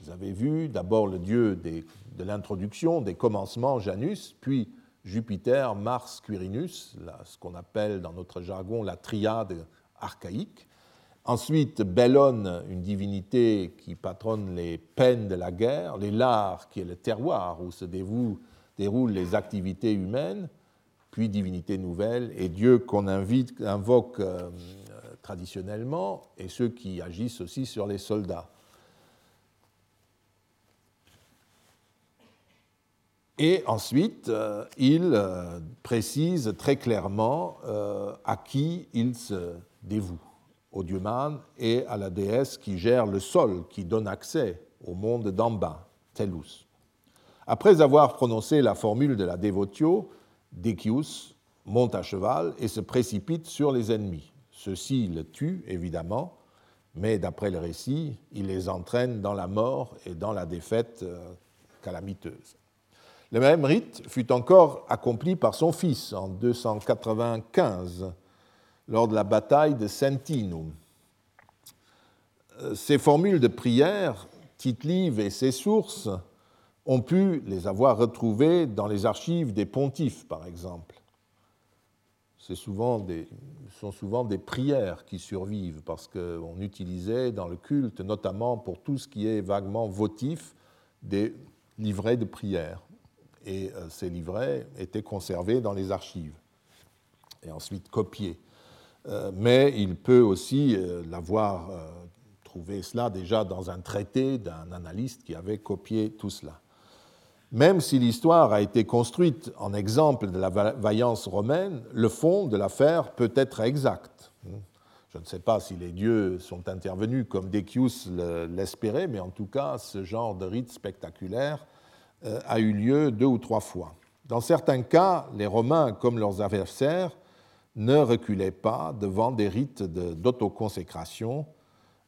Vous avez vu d'abord le dieu des, de l'introduction, des commencements, Janus, puis Jupiter, Mars, Quirinus, là, ce qu'on appelle dans notre jargon la triade archaïque. Ensuite, Bellone, une divinité qui patronne les peines de la guerre, les Lars, qui est le terroir où se dévouent déroulent les activités humaines, puis divinité nouvelle, et dieux qu'on invite, invoque euh, traditionnellement, et ceux qui agissent aussi sur les soldats. Et ensuite, euh, il euh, précise très clairement euh, à qui il se dévoue, au dieu Man et à la déesse qui gère le sol, qui donne accès au monde d'en bas, Tellus. Après avoir prononcé la formule de la Devotio, Decius monte à cheval et se précipite sur les ennemis. Ceux-ci le tuent, évidemment, mais d'après le récit, il les entraîne dans la mort et dans la défaite calamiteuse. Le même rite fut encore accompli par son fils en deux cent quatre-vingt-quinze, lors de la bataille de Sentinum. Ces formules de prière, Tite-Live et ses sources, on pu les avoir retrouvés dans les archives des pontifes, par exemple. Ce sont souvent des prières qui survivent, parce qu'on utilisait dans le culte, notamment pour tout ce qui est vaguement votif, des livrets de prières. Et euh, ces livrets étaient conservés dans les archives, et ensuite copiés. euh, mais il peut aussi euh, l'avoir euh, trouvé cela déjà dans un traité d'un analyste qui avait copié tout cela. Même si l'histoire a été construite en exemple de la vaillance romaine, le fond de l'affaire peut être exact. Je ne sais pas si les dieux sont intervenus comme Decius l'espérait, mais en tout cas, ce genre de rite spectaculaire a eu lieu deux ou trois fois. Dans certains cas, les Romains, comme leurs adversaires, ne reculaient pas devant des rites d'autoconsécration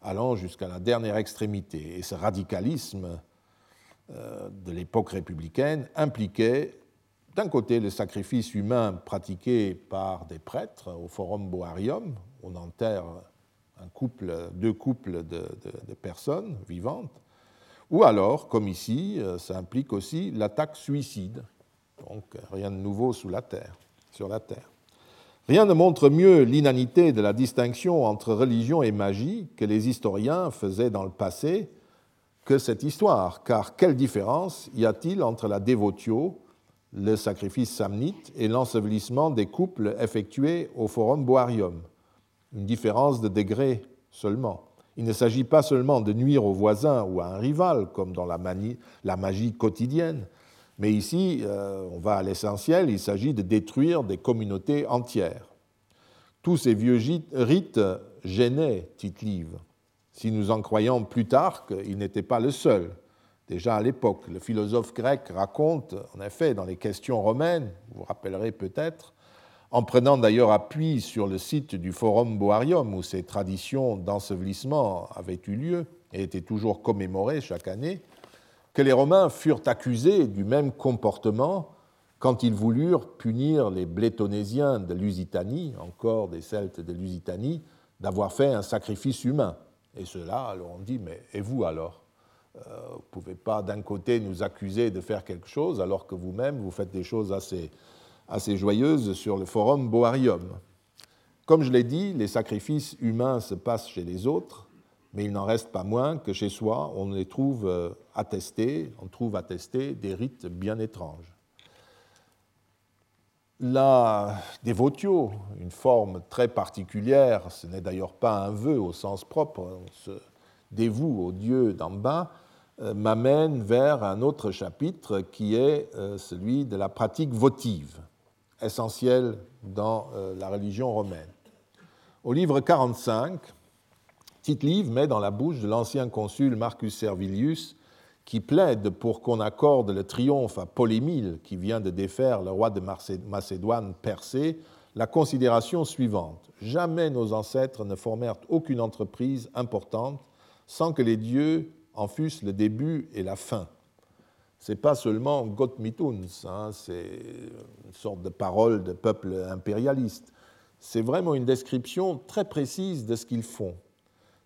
allant jusqu'à la dernière extrémité. Et ce radicalisme de l'époque républicaine impliquait d'un côté le sacrifice humain pratiqué par des prêtres au Forum Boarium. On enterre un couple, deux couples de, de, de personnes vivantes, ou alors, comme ici, ça implique aussi l'attaque suicide. Donc rien de nouveau sous la terre, sur la terre. Rien ne montre mieux l'inanité de la distinction entre religion et magie que les historiens faisaient dans le passé que cette histoire, car quelle différence y a-t-il entre la dévotio, le sacrifice samnite, et l'ensevelissement des couples effectués au Forum Boarium? Une différence de degré seulement. Il ne s'agit pas seulement de nuire aux voisins ou à un rival, comme dans la, manie, la magie quotidienne, mais ici, euh, on va à l'essentiel, il s'agit de détruire des communautés entières. Tous ces vieux rites gênaient Tite-Live. Si nous en croyons Plutarque, il n'était pas le seul. Déjà à l'époque, le philosophe grec raconte, en effet, dans les questions romaines, vous vous rappellerez peut-être, en prenant d'ailleurs appui sur le site du Forum Boarium, où ces traditions d'ensevelissement avaient eu lieu et étaient toujours commémorées chaque année, que les Romains furent accusés du même comportement quand ils voulurent punir les Blétonésiens de Lusitanie, encore des Celtes de Lusitanie, d'avoir fait un sacrifice humain. Et ceux-là, alors on dit, mais et vous alors ? euh, Vous ne pouvez pas d'un côté nous accuser de faire quelque chose alors que vous-même, vous faites des choses assez, assez joyeuses sur le Forum Boarium. Comme je l'ai dit, les sacrifices humains se passent chez les autres, mais il n'en reste pas moins que chez soi, on les trouve attestés, on trouve attestés des rites bien étranges. La dévotio, une forme très particulière, ce n'est d'ailleurs pas un vœu au sens propre, on se dévoue au dieu d'en bas, m'amène vers un autre chapitre qui est celui de la pratique votive, essentielle dans la religion romaine. Au livre quarante-cinq, Tite-Live met dans la bouche de l'ancien consul Marcus Servilius qui plaide pour qu'on accorde le triomphe à Paul-Émile, qui vient de défaire le roi de Macédoine, Persée, la considération suivante. Jamais nos ancêtres ne formèrent aucune entreprise importante sans que les dieux en fussent le début et la fin. Ce n'est pas seulement Gott mit uns, hein, c'est une sorte de parole de peuple impérialiste. C'est vraiment une description très précise de ce qu'ils font.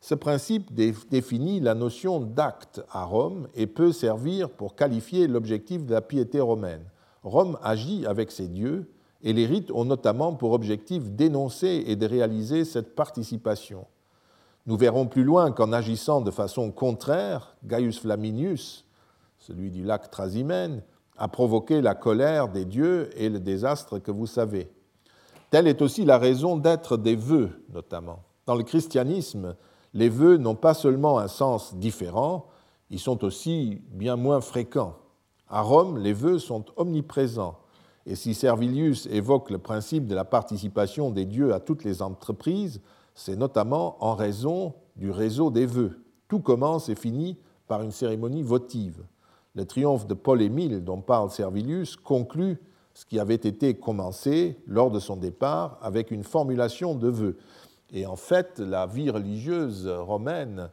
Ce principe définit la notion d'acte à Rome et peut servir pour qualifier l'objectif de la piété romaine. Rome agit avec ses dieux et les rites ont notamment pour objectif d'énoncer et de réaliser cette participation. Nous verrons plus loin qu'en agissant de façon contraire, Gaius Flaminius, celui du lac Trasimène, a provoqué la colère des dieux et le désastre que vous savez. Telle est aussi la raison d'être des vœux, notamment. Dans le christianisme, les vœux n'ont pas seulement un sens différent, ils sont aussi bien moins fréquents. À Rome, les vœux sont omniprésents. Et si Servilius évoque le principe de la participation des dieux à toutes les entreprises, c'est notamment en raison du réseau des vœux. Tout commence et finit par une cérémonie votive. Le triomphe de Paul-Émile, dont parle Servilius, conclut ce qui avait été commencé lors de son départ avec une formulation de vœux. Et en fait, la vie religieuse romaine,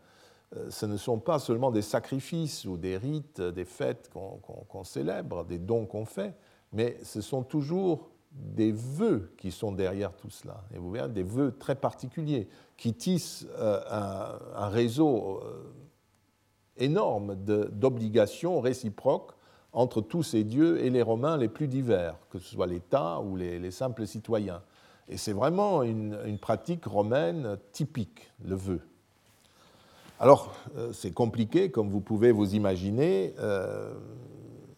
ce ne sont pas seulement des sacrifices ou des rites, des fêtes qu'on, qu'on, qu'on célèbre, des dons qu'on fait, mais ce sont toujours des vœux qui sont derrière tout cela. Et vous verrez, des vœux très particuliers qui tissent euh, un, un réseau euh, énorme de, d'obligations réciproques entre tous ces dieux et les Romains les plus divers, que ce soit l'État ou les, les simples citoyens. Et c'est vraiment une, une pratique romaine typique, le vœu. Alors, euh, c'est compliqué, comme vous pouvez vous imaginer. Euh,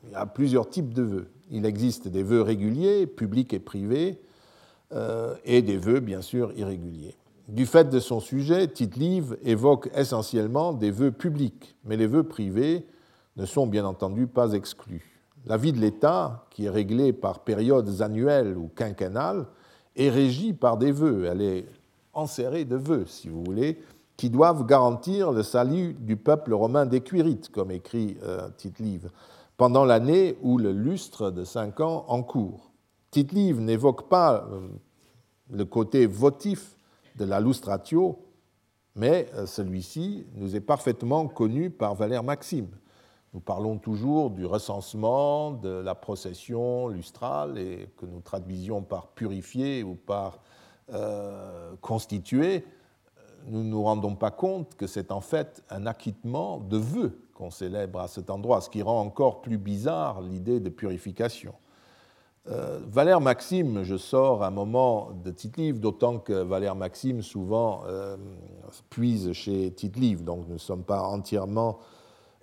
il y a plusieurs types de vœux. Il existe des vœux réguliers, publics et privés, euh, et des vœux, bien sûr, irréguliers. Du fait de son sujet, Tite-Live évoque essentiellement des vœux publics, mais les vœux privés ne sont bien entendu pas exclus. La vie de l'État, qui est réglée par périodes annuelles ou quinquennales, est régie par des vœux, elle est enserrée de vœux, si vous voulez, qui doivent garantir le salut du peuple romain des Quirites, comme écrit euh, Tite-Live, pendant l'année ou le lustre de cinq ans en cours. Tite-Live n'évoque pas euh, le côté votif de la lustratio, mais euh, celui-ci nous est parfaitement connu par Valère Maxime. Nous parlons toujours du recensement, de la procession lustrale, et que nous traduisions par purifier ou par euh, constituer. Nous ne nous rendons pas compte que c'est en fait un acquittement de vœux qu'on célèbre à cet endroit, ce qui rend encore plus bizarre l'idée de purification. Euh, Valère Maxime, je sors un moment de Tite-Live, d'autant que Valère Maxime souvent euh, puise chez Tite-Live, donc nous ne sommes pas entièrement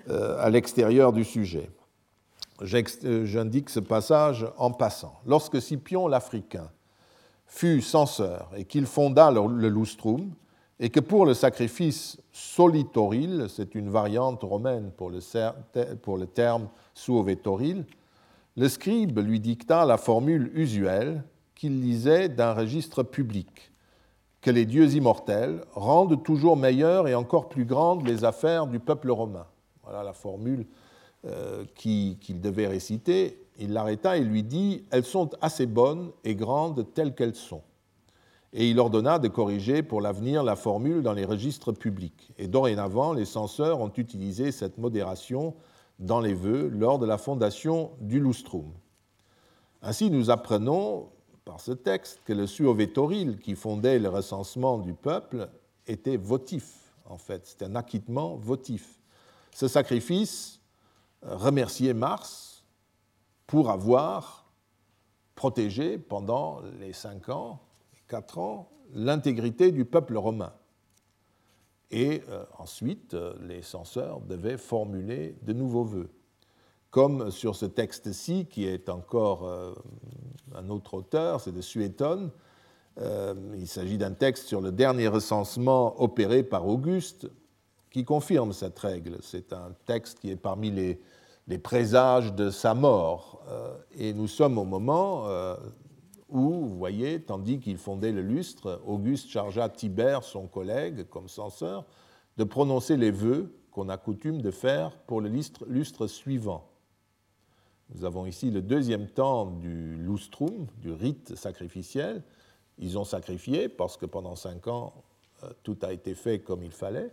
euh, à l'extérieur du sujet. J'indique ce passage en passant. Lorsque Scipion l'Africain fut censeur et qu'il fonda le, le lustrum, et que pour le sacrifice solitoril, c'est une variante romaine pour le terme suovetoril, le scribe lui dicta la formule usuelle qu'il lisait d'un registre public, que les dieux immortels rendent toujours meilleures et encore plus grandes les affaires du peuple romain. Voilà la formule euh, qu'il devait réciter. Il l'arrêta et lui dit « Elles sont assez bonnes et grandes telles qu'elles sont ». Et il ordonna de corriger pour l'avenir la formule dans les registres publics. Et dorénavant, les censeurs ont utilisé cette modération dans les vœux lors de la fondation du lustrum. Ainsi, nous apprenons par ce texte que le suovetoril qui fondait le recensement du peuple était votif, en fait. C'était un acquittement votif. Ce sacrifice remerciait Mars pour avoir protégé pendant les cinq ans quatre ans, l'intégrité du peuple romain. Et euh, ensuite, les censeurs devaient formuler de nouveaux vœux. Comme sur ce texte-ci, qui est encore euh, un autre auteur, c'est de Suétone. Euh, il s'agit d'un texte sur le dernier recensement opéré par Auguste, qui confirme cette règle. C'est un texte qui est parmi les, les présages de sa mort. Euh, et nous sommes au moment... Euh, où, vous voyez, tandis qu'il fondait le lustre, Auguste chargea Tibère, son collègue, comme censeur, de prononcer les vœux qu'on a coutume de faire pour le lustre, lustre suivant. Nous avons ici le deuxième temps du lustrum, du rite sacrificiel. Ils ont sacrifié parce que pendant cinq ans, tout a été fait comme il fallait.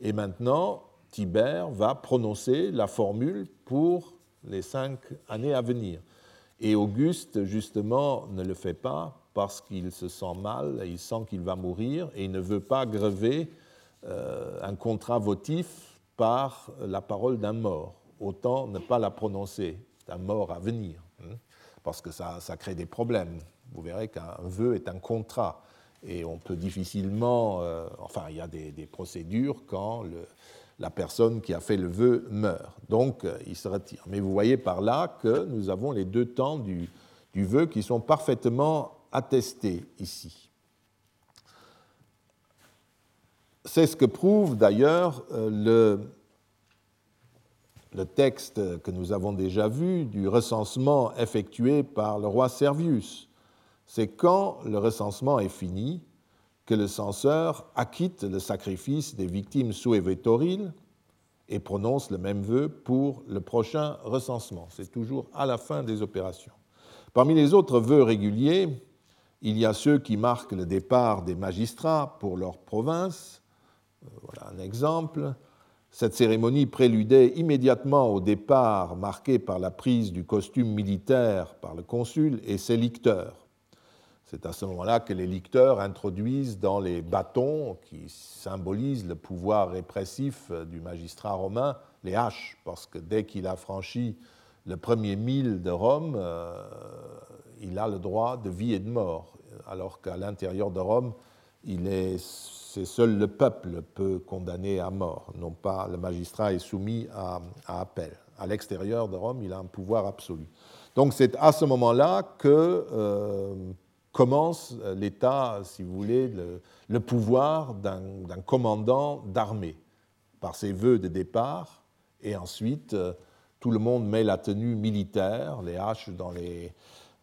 Et maintenant, Tibère va prononcer la formule pour les cinq années à venir. Et Auguste, justement, ne le fait pas parce qu'il se sent mal, il sent qu'il va mourir et il ne veut pas grever euh, un contrat votif par la parole d'un mort. Autant ne pas la prononcer, d'un mort à venir, hein, parce que ça, ça crée des problèmes. Vous verrez qu'un vœu est un contrat et on peut difficilement... Euh, enfin, il y a des, des procédures quand le, la personne qui a fait le vœu meurt, donc euh, il se retire. Mais vous voyez par là que nous avons les deux temps du, du vœu qui sont parfaitement attestés ici. C'est ce que prouve d'ailleurs euh, le, le texte que nous avons déjà vu du recensement effectué par le roi Servius. C'est quand le recensement est fini que le censeur acquitte le sacrifice des victimes suévétoriles et prononce le même vœu pour le prochain recensement. C'est toujours à la fin des opérations. Parmi les autres vœux réguliers, il y a ceux qui marquent le départ des magistrats pour leur province. Voilà un exemple. Cette cérémonie préludait immédiatement au départ marqué par la prise du costume militaire par le consul et ses licteurs. C'est à ce moment-là que les licteurs introduisent dans les bâtons qui symbolisent le pouvoir répressif du magistrat romain les haches, parce que dès qu'il a franchi le premier mille de Rome, euh, il a le droit de vie et de mort, alors qu'à l'intérieur de Rome, il est, c'est seul le peuple peut condamner à mort, non pas le magistrat est soumis à, à appel. À l'extérieur de Rome, il a un pouvoir absolu. Donc c'est à ce moment-là que... Euh, commence l'état, si vous voulez, le, le pouvoir d'un commandant d'armée, par ses vœux de départ, et ensuite euh, tout le monde met la tenue militaire, les haches dans les,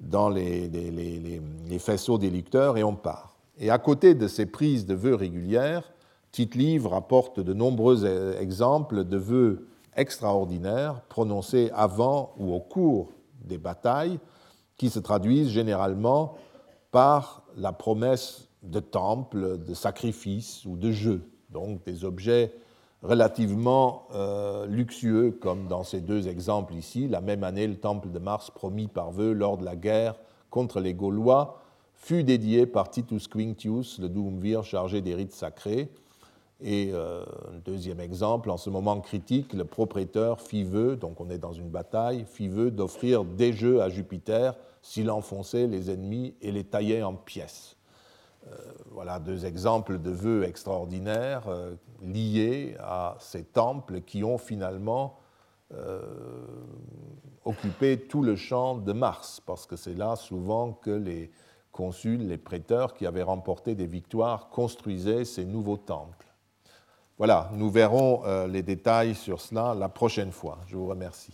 dans les, les, les, les, les faisceaux des licteurs, et on part. Et à côté de ces prises de vœux régulières, Tite-Live rapporte de nombreux exemples de vœux extraordinaires prononcés avant ou au cours des batailles, qui se traduisent généralement par la promesse de temples, de sacrifices ou de jeux, donc des objets relativement euh, luxueux, comme dans ces deux exemples ici. La même année, le temple de Mars, promis par vœu lors de la guerre contre les Gaulois, fut dédié par Titus Quinctius, le doumvir chargé des rites sacrés. Et euh, deuxième exemple, en ce moment critique, le propriétaire fit vœu, donc on est dans une bataille, fit vœu d'offrir des jeux à Jupiter s'il enfonçait les ennemis et les taillait en pièces. Euh, voilà deux exemples de vœux extraordinaires euh, liés à ces temples qui ont finalement euh, occupé tout le champ de Mars, parce que c'est là souvent que les consuls, les préteurs qui avaient remporté des victoires construisaient ces nouveaux temples. Voilà, nous verrons euh, les détails sur cela la prochaine fois. Je vous remercie.